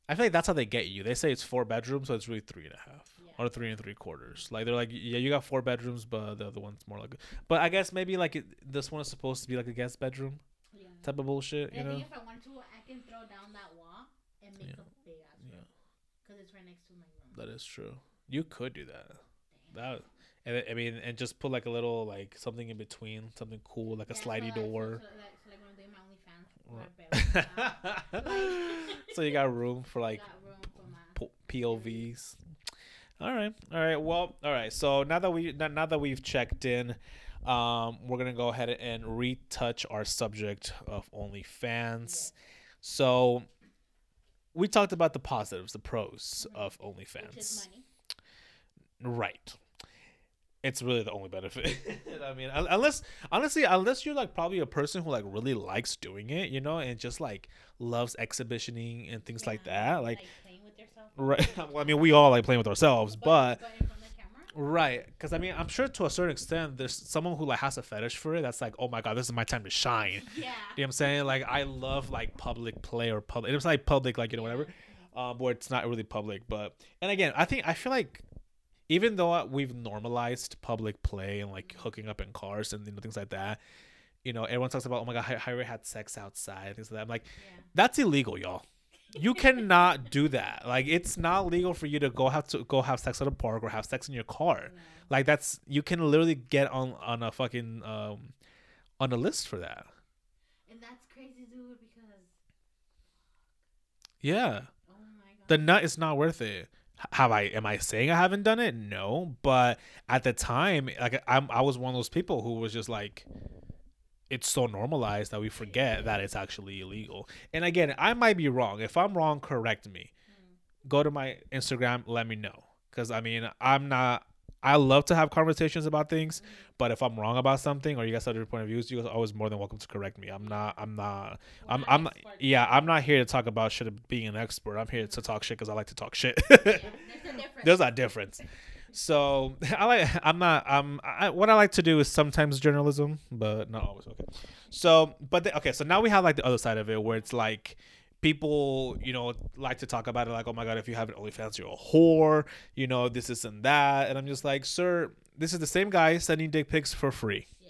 I feel like that's how they get you. They say it's four bedrooms, so it's really three and a half. Or three and three quarters. Like, they're like, yeah, you got four bedrooms, but the other one's more like... But I guess maybe, like, it, this one is supposed to be, like, a guest bedroom yeah. type of bullshit, and you I know? I think if I want to, I can throw down that wall and make yeah. a big ass room. Because yeah. it's right next to my room. That is true. You could do that. Damn. That... And I mean, and just put, like, a little, like, something in between. Something cool, like yeah, a slidey so door. So, so, like, so, like, when I'm doing my OnlyFans, my bed, like, so you got room for, like, room for p- p- POVs. All right. All right. Well, all right. So now that we now that we've checked in, um, we're going to go ahead and retouch our subject of OnlyFans. Yeah. So we talked about the positives, the pros mm-hmm. of OnlyFans. Which is money. Right. It's really the only benefit. I mean, unless honestly, unless you're like probably a person who like really likes doing it, you know, and just like loves exhibitioning and things yeah. like that. Like, like right. Well, I mean, we all like playing with ourselves, but, but, but in front of the camera? Right. Because I mean, I'm sure to a certain extent, there's someone who like has a fetish for it. That's like, oh my god, this is my time to shine. Yeah. You know what I'm saying? Like, I love like public play or public. It's like public, like you know, whatever. Um, where it's not really public, but and again, I think I feel like even though we've normalized public play and like hooking up in cars and you know, things like that. You know, everyone talks about, oh my god, I, I already had sex outside. Things like that. I'm like, yeah. that's illegal, y'all. You cannot do that. Like, it's not legal for you to go have to go have sex at a park or have sex in your car. No. Like, that's you can literally get on on a fucking um on a list for that. And that's crazy, dude. Because yeah, oh my god, the nut is not worth it. Have I? Am I saying I haven't done it? No, but at the time, like I'm, I was one of those people who was just like. It's so normalized that we forget that it's actually illegal. And again, I might be wrong. If I'm wrong, correct me. Mm. Go to my Instagram, let me know. Because, I mean, I'm not... I love to have conversations about things, mm. but if I'm wrong about something or you guys have different point of views, you guys are always more than welcome to correct me. I'm not... I'm not... We're I'm not I'm not, Yeah, I'm not here to talk about shit of being an expert. I'm here mm. to talk shit because I like to talk shit. Yeah, there's a difference. There's a difference. So I like I'm not um I, what I like to do is sometimes journalism, but not always. Okay, so but the, okay, so now we have like the other side of it where it's like people you know like to talk about it like oh my god if you have an OnlyFans you're a whore you know this isn't that and I'm just like sir this is the same guy sending dick pics for free, yeah.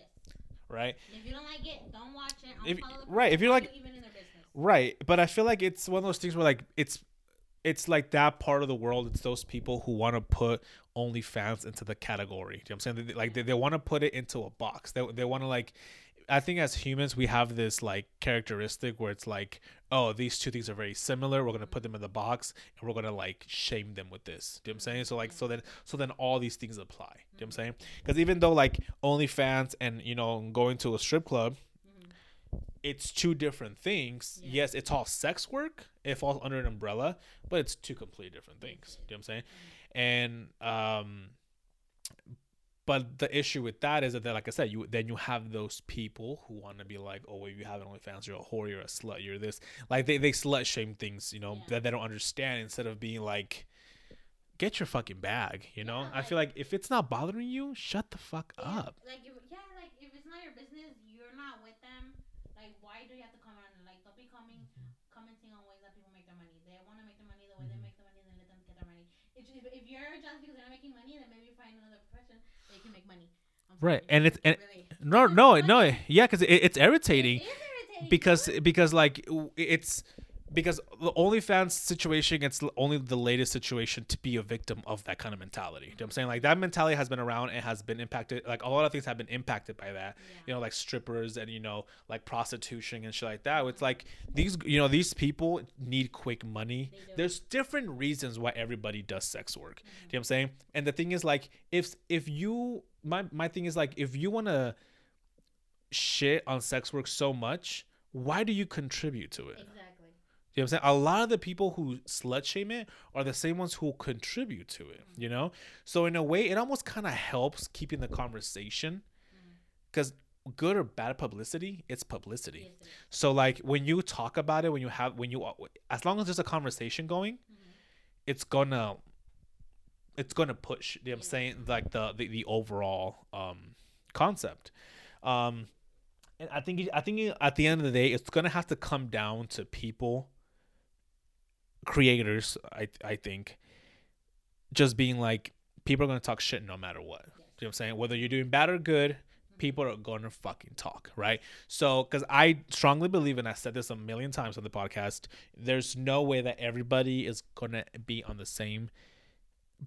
right? If you don't like it, don't watch it. Don't if, follow the right, if you're like even in their business. Right, but I feel like it's one of those things where like it's. It's like that part of the world. It's those people who want to put OnlyFans into the category. Do you know what I'm saying? They, like they, they want to put it into a box. They they want to like I think as humans, we have this like characteristic where it's like, oh, these two things are very similar. We're going to put them in the box and we're going to like shame them with this. Do you know what I'm saying? So like, so then, so then all these things apply. Do you know what I'm saying? Because even though like OnlyFans and, you know, going to a strip club, it's two different things. Yeah. Yes, it's all sex work. It falls under an umbrella, but it's two completely different things. Do you know what I'm saying? And, um, but the issue with that is that, like I said, you then you have those people who want to be like, oh, well, you have an OnlyFans, you're a whore, you're a slut, you're this. Like, they, they slut shame things, you know, yeah. that they don't understand, instead of being like, get your fucking bag, you know? Yeah, I like, feel like if it's not bothering you, shut the fuck yeah, up. Like, you, yeah, like, if it's not your business, you're not with them. Like, why do you have to comment on it? Like, don't be coming, commenting on ways that people make their money. They want to make their money the way they make their money, then let them get their money. If, if you're just because they're not making money, then maybe find another profession. They can make money. Right. And it's, and really. no, no, no. Yeah. Cause it, it's irritating, it is irritating. because, because like it's because the OnlyFans situation, it's only the latest situation to be a victim of that kind of mentality. You know what I'm saying? Like, that mentality has been around and has been impacted. Like, a lot of things have been impacted by that, yeah. you know, like strippers and, you know, like prostitution and shit like that. It's like these, you know, these people need quick money. There's different reasons why everybody does sex work. Mm-hmm. You know what I'm saying? And the thing is like, if, if you, my, my thing is like, if you want to shit on sex work so much, why do you contribute to it? Exactly. You know what I'm saying? A lot of the people who slut shame it are the same ones who contribute to it, mm-hmm. you know? So in a way, it almost kind of helps keeping the conversation, because mm-hmm. good or bad publicity, it's publicity. Yes, so like when you talk about it, when you have, when you, as long as there's a conversation going, mm-hmm. it's gonna, it's gonna push, you know what I'm yeah. saying? Like the, the, the overall um, concept. Um, and I think, I think at the end of the day, it's gonna have to come down to people, creators, I I think, just being like, people are gonna talk shit no matter what. Yeah. You know what I'm saying? Whether you're doing bad or good, mm-hmm. people are gonna fucking talk, right? So, because I strongly believe, and I said this a million times on the podcast, there's no way that everybody is gonna be on the same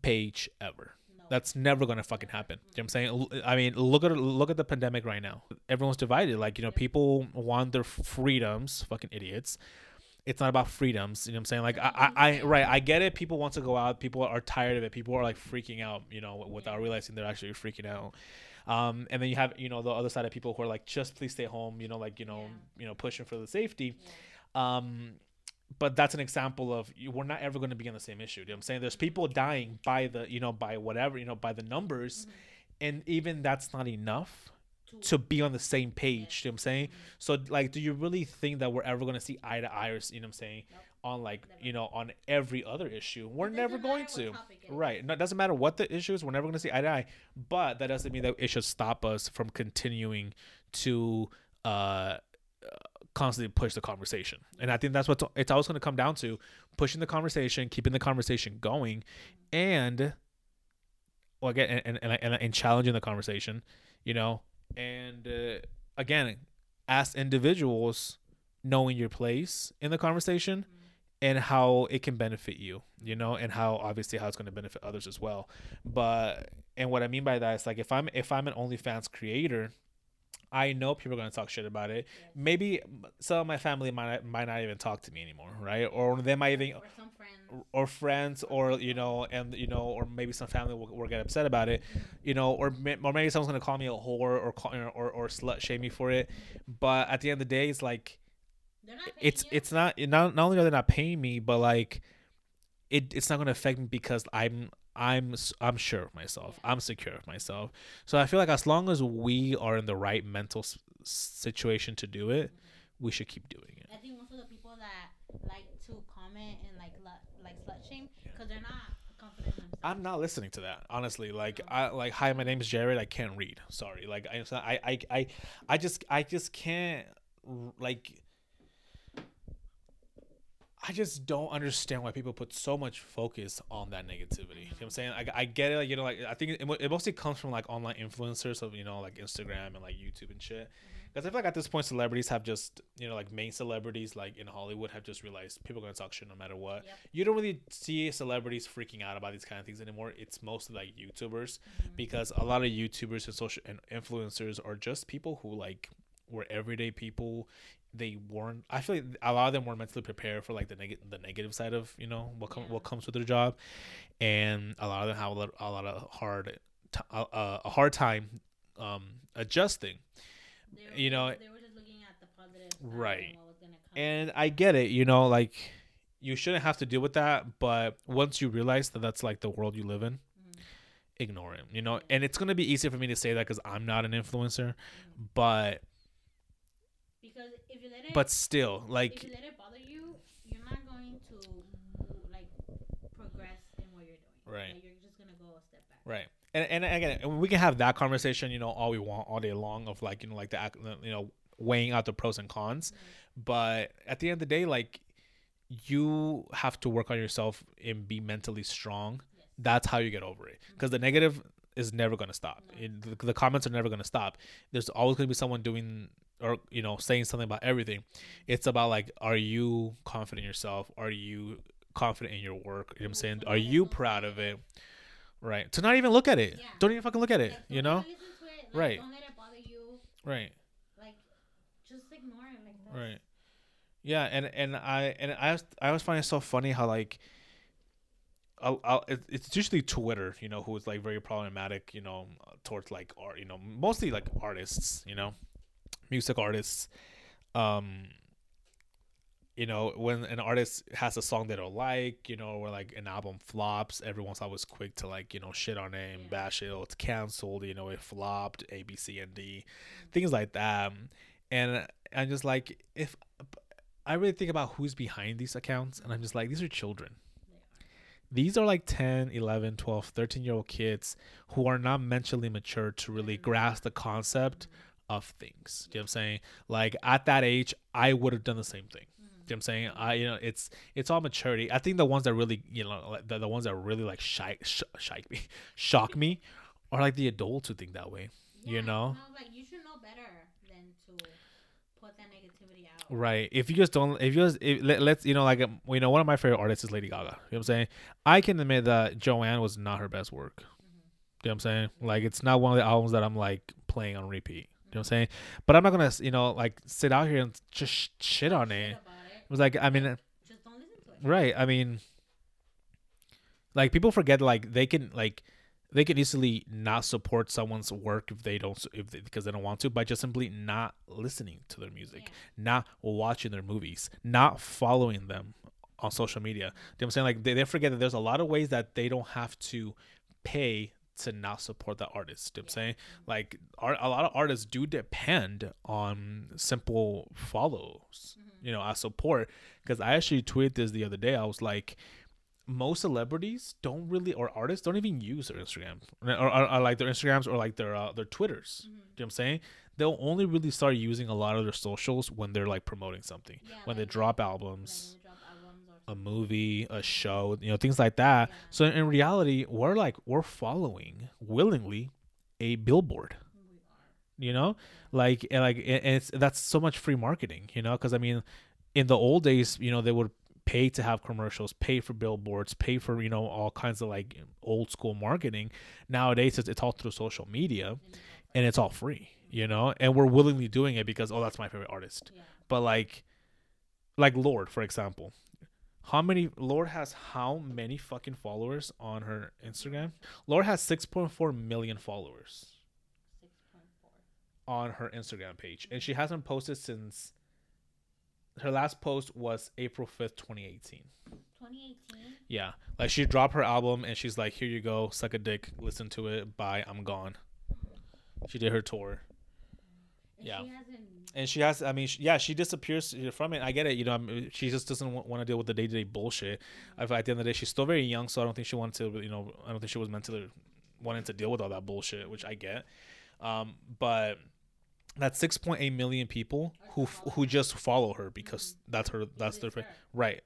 page ever. No. That's never gonna fucking happen. Mm-hmm. You know what I'm saying? I mean, look at look at the pandemic right now. Everyone's divided. Like, you know, people want their freedoms, fucking idiots. It's not about freedoms, you know what I'm saying? Like, I, I, I, right, I get it. People want to go out. People are tired of it. People are, like, freaking out, you know, without realizing they're actually freaking out. Um, and then you have, you know, the other side of people who are like, just please stay home, you know, like, you know, yeah. you know, pushing for the safety. Yeah. Um, but that's an example of, we're not ever going to be on the same issue, you know what I'm saying? There's people dying by the, you know, by whatever, you know, by the numbers. Mm-hmm. And even that's not enough to be on the same page, you know what I'm saying? Mm-hmm. So, like, do you really think that we're ever going to see eye to eye, or, you know what I'm saying, nope. on, like, never. You know, on every other issue? We're never going to. Right. No, it doesn't matter what the issue is. We're never going to see eye to eye. But that doesn't mean that it should stop us from continuing to uh, constantly push the conversation. And I think that's what it's always going to come down to, pushing the conversation, keeping the conversation going, mm-hmm. and, well, again, and, and, and, and challenging the conversation, you know? And uh, again, as individuals, knowing your place in the conversation, mm-hmm. and how it can benefit you, you know, and how obviously how it's going to benefit others as well. But, and what I mean by that is like, if I'm if I'm an OnlyFans creator, I know people are going to talk shit about it. Yes. Maybe some of my family might might not even talk to me anymore, right? Or they might even, or some friends, or friends, or you know, and you know, or maybe some family will, will get upset about it, mm-hmm. you know, or or maybe someone's going to call me a whore or call, or, or or slut shame me for it. But at the end of the day, it's like, it's you. it's not not not only are they not paying me, but like, it it's not going to affect me because I'm. I'm I'm sure of myself. I'm secure of myself. So I feel like as long as we are in the right mental s- situation to do it, mm-hmm. we should keep doing it. I think most of the people that like to comment and like lu- like slut shame because they're not confident in themselves. I'm not listening to that, honestly. Like mm-hmm. I like hi, my name is Jared. I can't read. Sorry. Like I I I I, I just I just can't like. I just don't understand why people put so much focus on that negativity. You know what I'm saying? I, I get it. Like, you know, like I think it, it mostly comes from like online influencers of, you know, like Instagram and like YouTube and shit. Because mm-hmm. I feel like at this point, celebrities have just, you know, like main celebrities like in Hollywood have just realized people are going to talk shit no matter what. Yep. You don't really see celebrities freaking out about these kind of things anymore. It's mostly like YouTubers mm-hmm. because a lot of YouTubers and social and influencers are just people who like were everyday people. They weren't. I feel like a lot of them weren't mentally prepared for like the negative, the negative side of, you know, what com- what comes with their job, and a lot of them have a lot, a lot of hard, t- uh, a hard time, um, adjusting. They were, you know, they were just looking at the positive side, right? And what was gonna come. And I get it, you know, like you shouldn't have to deal with that, but once you realize that that's like the world you live in, ignore him, you know. And it's going to be easier for me to say that because I'm not an influencer, mm-hmm. but because if you let it, but still, like, if you let it bother you, you're not going to like progress in what you're doing, right? Like, you're just going to go a step back, right? And and again, we can have that conversation, you know, all we want all day long of like, you know, like the, you know, weighing out the pros and cons, mm-hmm. but at the end of the day, like, you have to work on yourself and be mentally strong. That's how you get over it, because the negative is never going to stop. It, the, the comments are never going to stop. There's always going to be someone doing or, you know, saying something about everything. It's about like, are you confident in yourself? Are you confident in your work? You know what I'm saying? Are you proud of it? Right. To not even look at it. Yeah. Don't even fucking look at it. Like, you know? It, like, right. Don't let it bother you. Right. Like, just ignore it. Like that. Right. Yeah. And, and I, and I, I always find it so funny how like, I'll, I'll, it's usually Twitter, you know, who is like very problematic, you know, towards like art, you know, mostly like artists, you know, music artists. Um, you know, when an artist has a song they don't like, you know, where like an album flops, everyone's always quick to like, you know, shit on it and bash it. Oh, it's canceled, you know, it flopped, A, B, C, and D, things like that. And I'm just like, if I really think about who's behind these accounts, and I'm just like, these are children. These are like ten, eleven, twelve, thirteen year old kids who are not mentally mature to really grasp the concept of things. Do you know what I'm saying? Like at that age, I would have done the same thing. Do you know what I'm saying? I, you know, it's, it's all maturity. I think the ones that really, you know, the, the ones that really like shy, sh- shy me, shock me are like the adults who think that way, yeah, you know? No, like you should know better than to put that negativity out. Right. If you just don't, if you just, if, let, let's, you know, like, um, you know, one of my favorite artists is Lady Gaga. You know what I'm saying? I can admit that Joanne was not her best work. Mm-hmm. You know what I'm saying? Like, it's not one of the albums that I'm like playing on repeat. Mm-hmm. You know what I'm saying? But I'm not going to, you know, like sit out here and just sh- shit on it. Shit about it. It was like, I mean, just don't listen to it. Right. I mean, like people forget, like they can, like, they can easily not support someone's work if they don't, if they, because they don't want to, by just simply not listening to their music, yeah. not watching their movies, not following them on social media. You know what I'm saying? Like they, they forget that there's a lot of ways that they don't have to pay to not support the artist. You know what I'm saying? Like art, a lot of artists do depend on simple follows, mm-hmm. you know, as support. Because I actually tweeted this the other day. I was like, most celebrities don't really, or artists don't even use their Instagram, or, or, or like their Instagrams or like their uh, their Twitters. Mm-hmm. You know what I'm saying? They'll only really start using a lot of their socials when they're like promoting something, yeah, when, like, they drop albums, like when they drop albums, or a movie, a show, you know, things like that. Yeah. So in, in reality, we're like we're following willingly a billboard. You know, like and like and it's that's so much free marketing. You know, because I mean, in the old days, you know, they would pay to have commercials, pay for billboards, pay for, you know, all kinds of like old school marketing. Nowadays, it's, it's all through social media and it's all free, you know, and we're willingly doing it because, oh, that's my favorite artist. Yeah. But like, like Lord, for example, how many, Lord has how many fucking followers on her Instagram? Lord has six point four million followers on her Instagram page. And she hasn't posted since, her last post was April fifth, twenty eighteen. twenty eighteen? Yeah. Like, she dropped her album, and she's like, here you go, suck a dick, listen to it, bye, I'm gone. She did her tour. And yeah. She hasn't... And she has, I mean, she, yeah, she disappears from it. I get it, you know, I mean, she just doesn't w- want to deal with the day-to-day bullshit. Mm-hmm. At the end of the day, she's still very young, so I don't think she wanted to, you know, I don't think she was mentally wanting to deal with all that bullshit, which I get. Um, but... That's six point eight million people who who just follow her because mm-hmm. that's her that's their her. Right.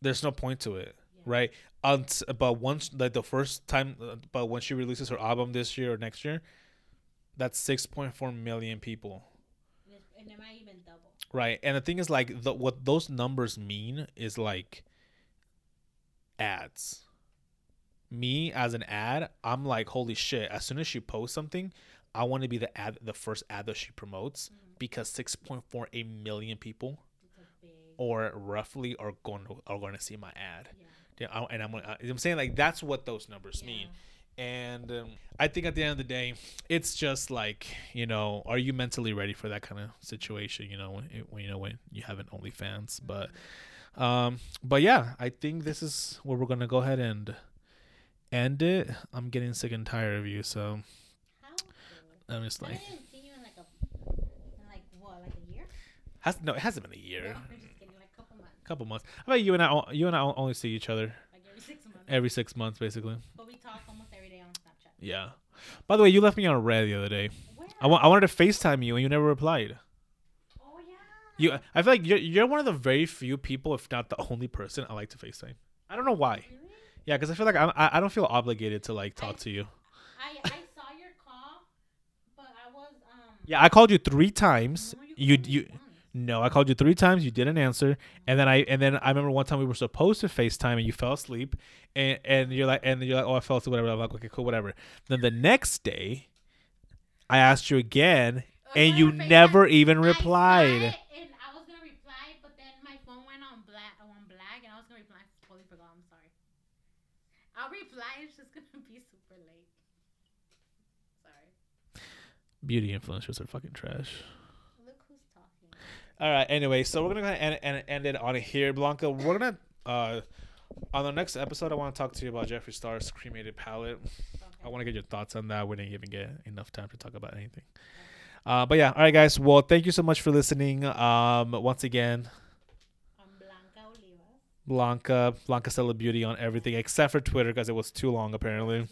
There's no point to it, yeah. right? Um, but once like the first time, but when she releases her album this year or next year, that's six point four million people. And it might even double. Right, and the thing is, like, the, what those numbers mean is like ads. Me as an ad, I'm like, holy shit! As soon as she posts something, I want to be the ad, the first ad that she promotes, mm-hmm. because six point four eight million people, or roughly, are going to, are going to see my ad. Yeah. Yeah, I, and I'm I, I'm saying, like, that's what those numbers yeah. mean. And um, I think at the end of the day, it's just like, you know, are you mentally ready for that kind of situation? You know, when, when you know when you have an OnlyFans, mm-hmm. but, um, but yeah, I think this is where we're gonna go ahead and end it. I'm getting sick and tired of you, so. I'm just like. I haven't seen you in like a, in like what, like a year? Has no, it hasn't been a year. No, I'm just kidding, like a couple months. Couple months. I bet you and I, you and I only see each other. Like every six months. Every six months, basically. But we talk almost every day on Snapchat. Yeah. By the way, you left me on red the other day. Where? I want, I wanted to FaceTime you and you never replied. Oh yeah. You, I feel like you're, you're one of the very few people, if not the only person, I like to FaceTime. I don't know why. Really? Yeah, because I feel like I'm, I, I don't feel obligated to like talk I, to you. I. I Yeah, I called you three times. No, you you, you no, I called you three times. You didn't answer, and then I and then I remember one time we were supposed to FaceTime, and you fell asleep, and, and you're like and you're like, oh, I fell asleep, whatever. I'm like, okay, cool, whatever. Then the next day, I asked you again, okay, and you never I, even replied. I it, and I was gonna reply, but then my phone went on black, on black, and I was gonna reply. I totally forgot. I'm sorry. I'll reply. It's just gonna be super late. Beauty influencers are fucking trash. Look who's talking. All right. Anyway, so we're gonna go ahead and, and end it on here, Blanca. We're gonna uh, on the next episode. I want to talk to you about Jeffree Star's cremated palette. Okay. I want to get your thoughts on that. We didn't even get enough time to talk about anything. Okay. Uh, but yeah. All right, guys. Well, thank you so much for listening. Um, once again. Blanca, BlancaEstelaBeauty on everything except for Twitter because it was too long apparently.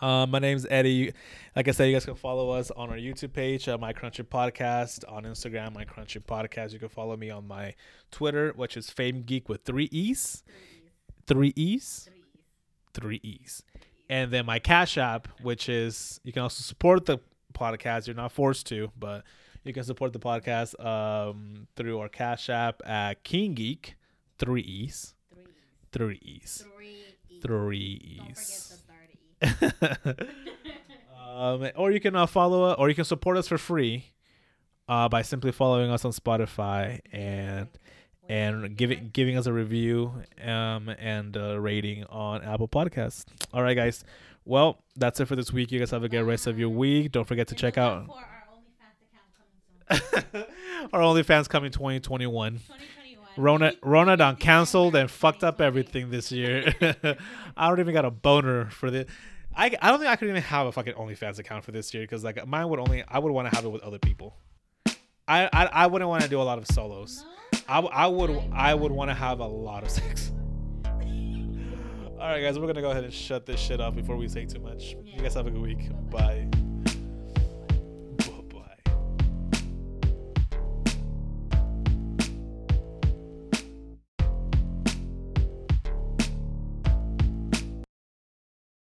Um, my name's Eddie. Like I said, you guys can follow us on our YouTube page, uh, My Crunchy Podcast, on Instagram, My Crunchy Podcast. You can follow me on my Twitter, which is Fame Geek with three E's, three E's, three E's, and then my Cash App, which is you can also support the podcast. You're not forced to, but you can support the podcast um, through our Cash App at King Geek, three E's, three E's, three E's. um, or you can uh, follow uh, or you can support us for free uh, by simply following us on Spotify and and giving giving us a review um, and a rating on Apple Podcasts. All right, guys. Well, that's it for this week. You guys have a good rest of your week. Don't forget to check out our OnlyFans coming twenty twenty-one. Rona Rona done canceled and fucked up everything this year. I don't even got a boner for this. I, I don't think I could even have a fucking OnlyFans account for this year because like mine would only I would want to have it with other people. I I, I wouldn't want to do a lot of solos. No? I, I would I would want to have a lot of sex. All right, guys, we're gonna go ahead and shut this shit off before we say too much. Yeah. You guys have a good week. Bye. Bye.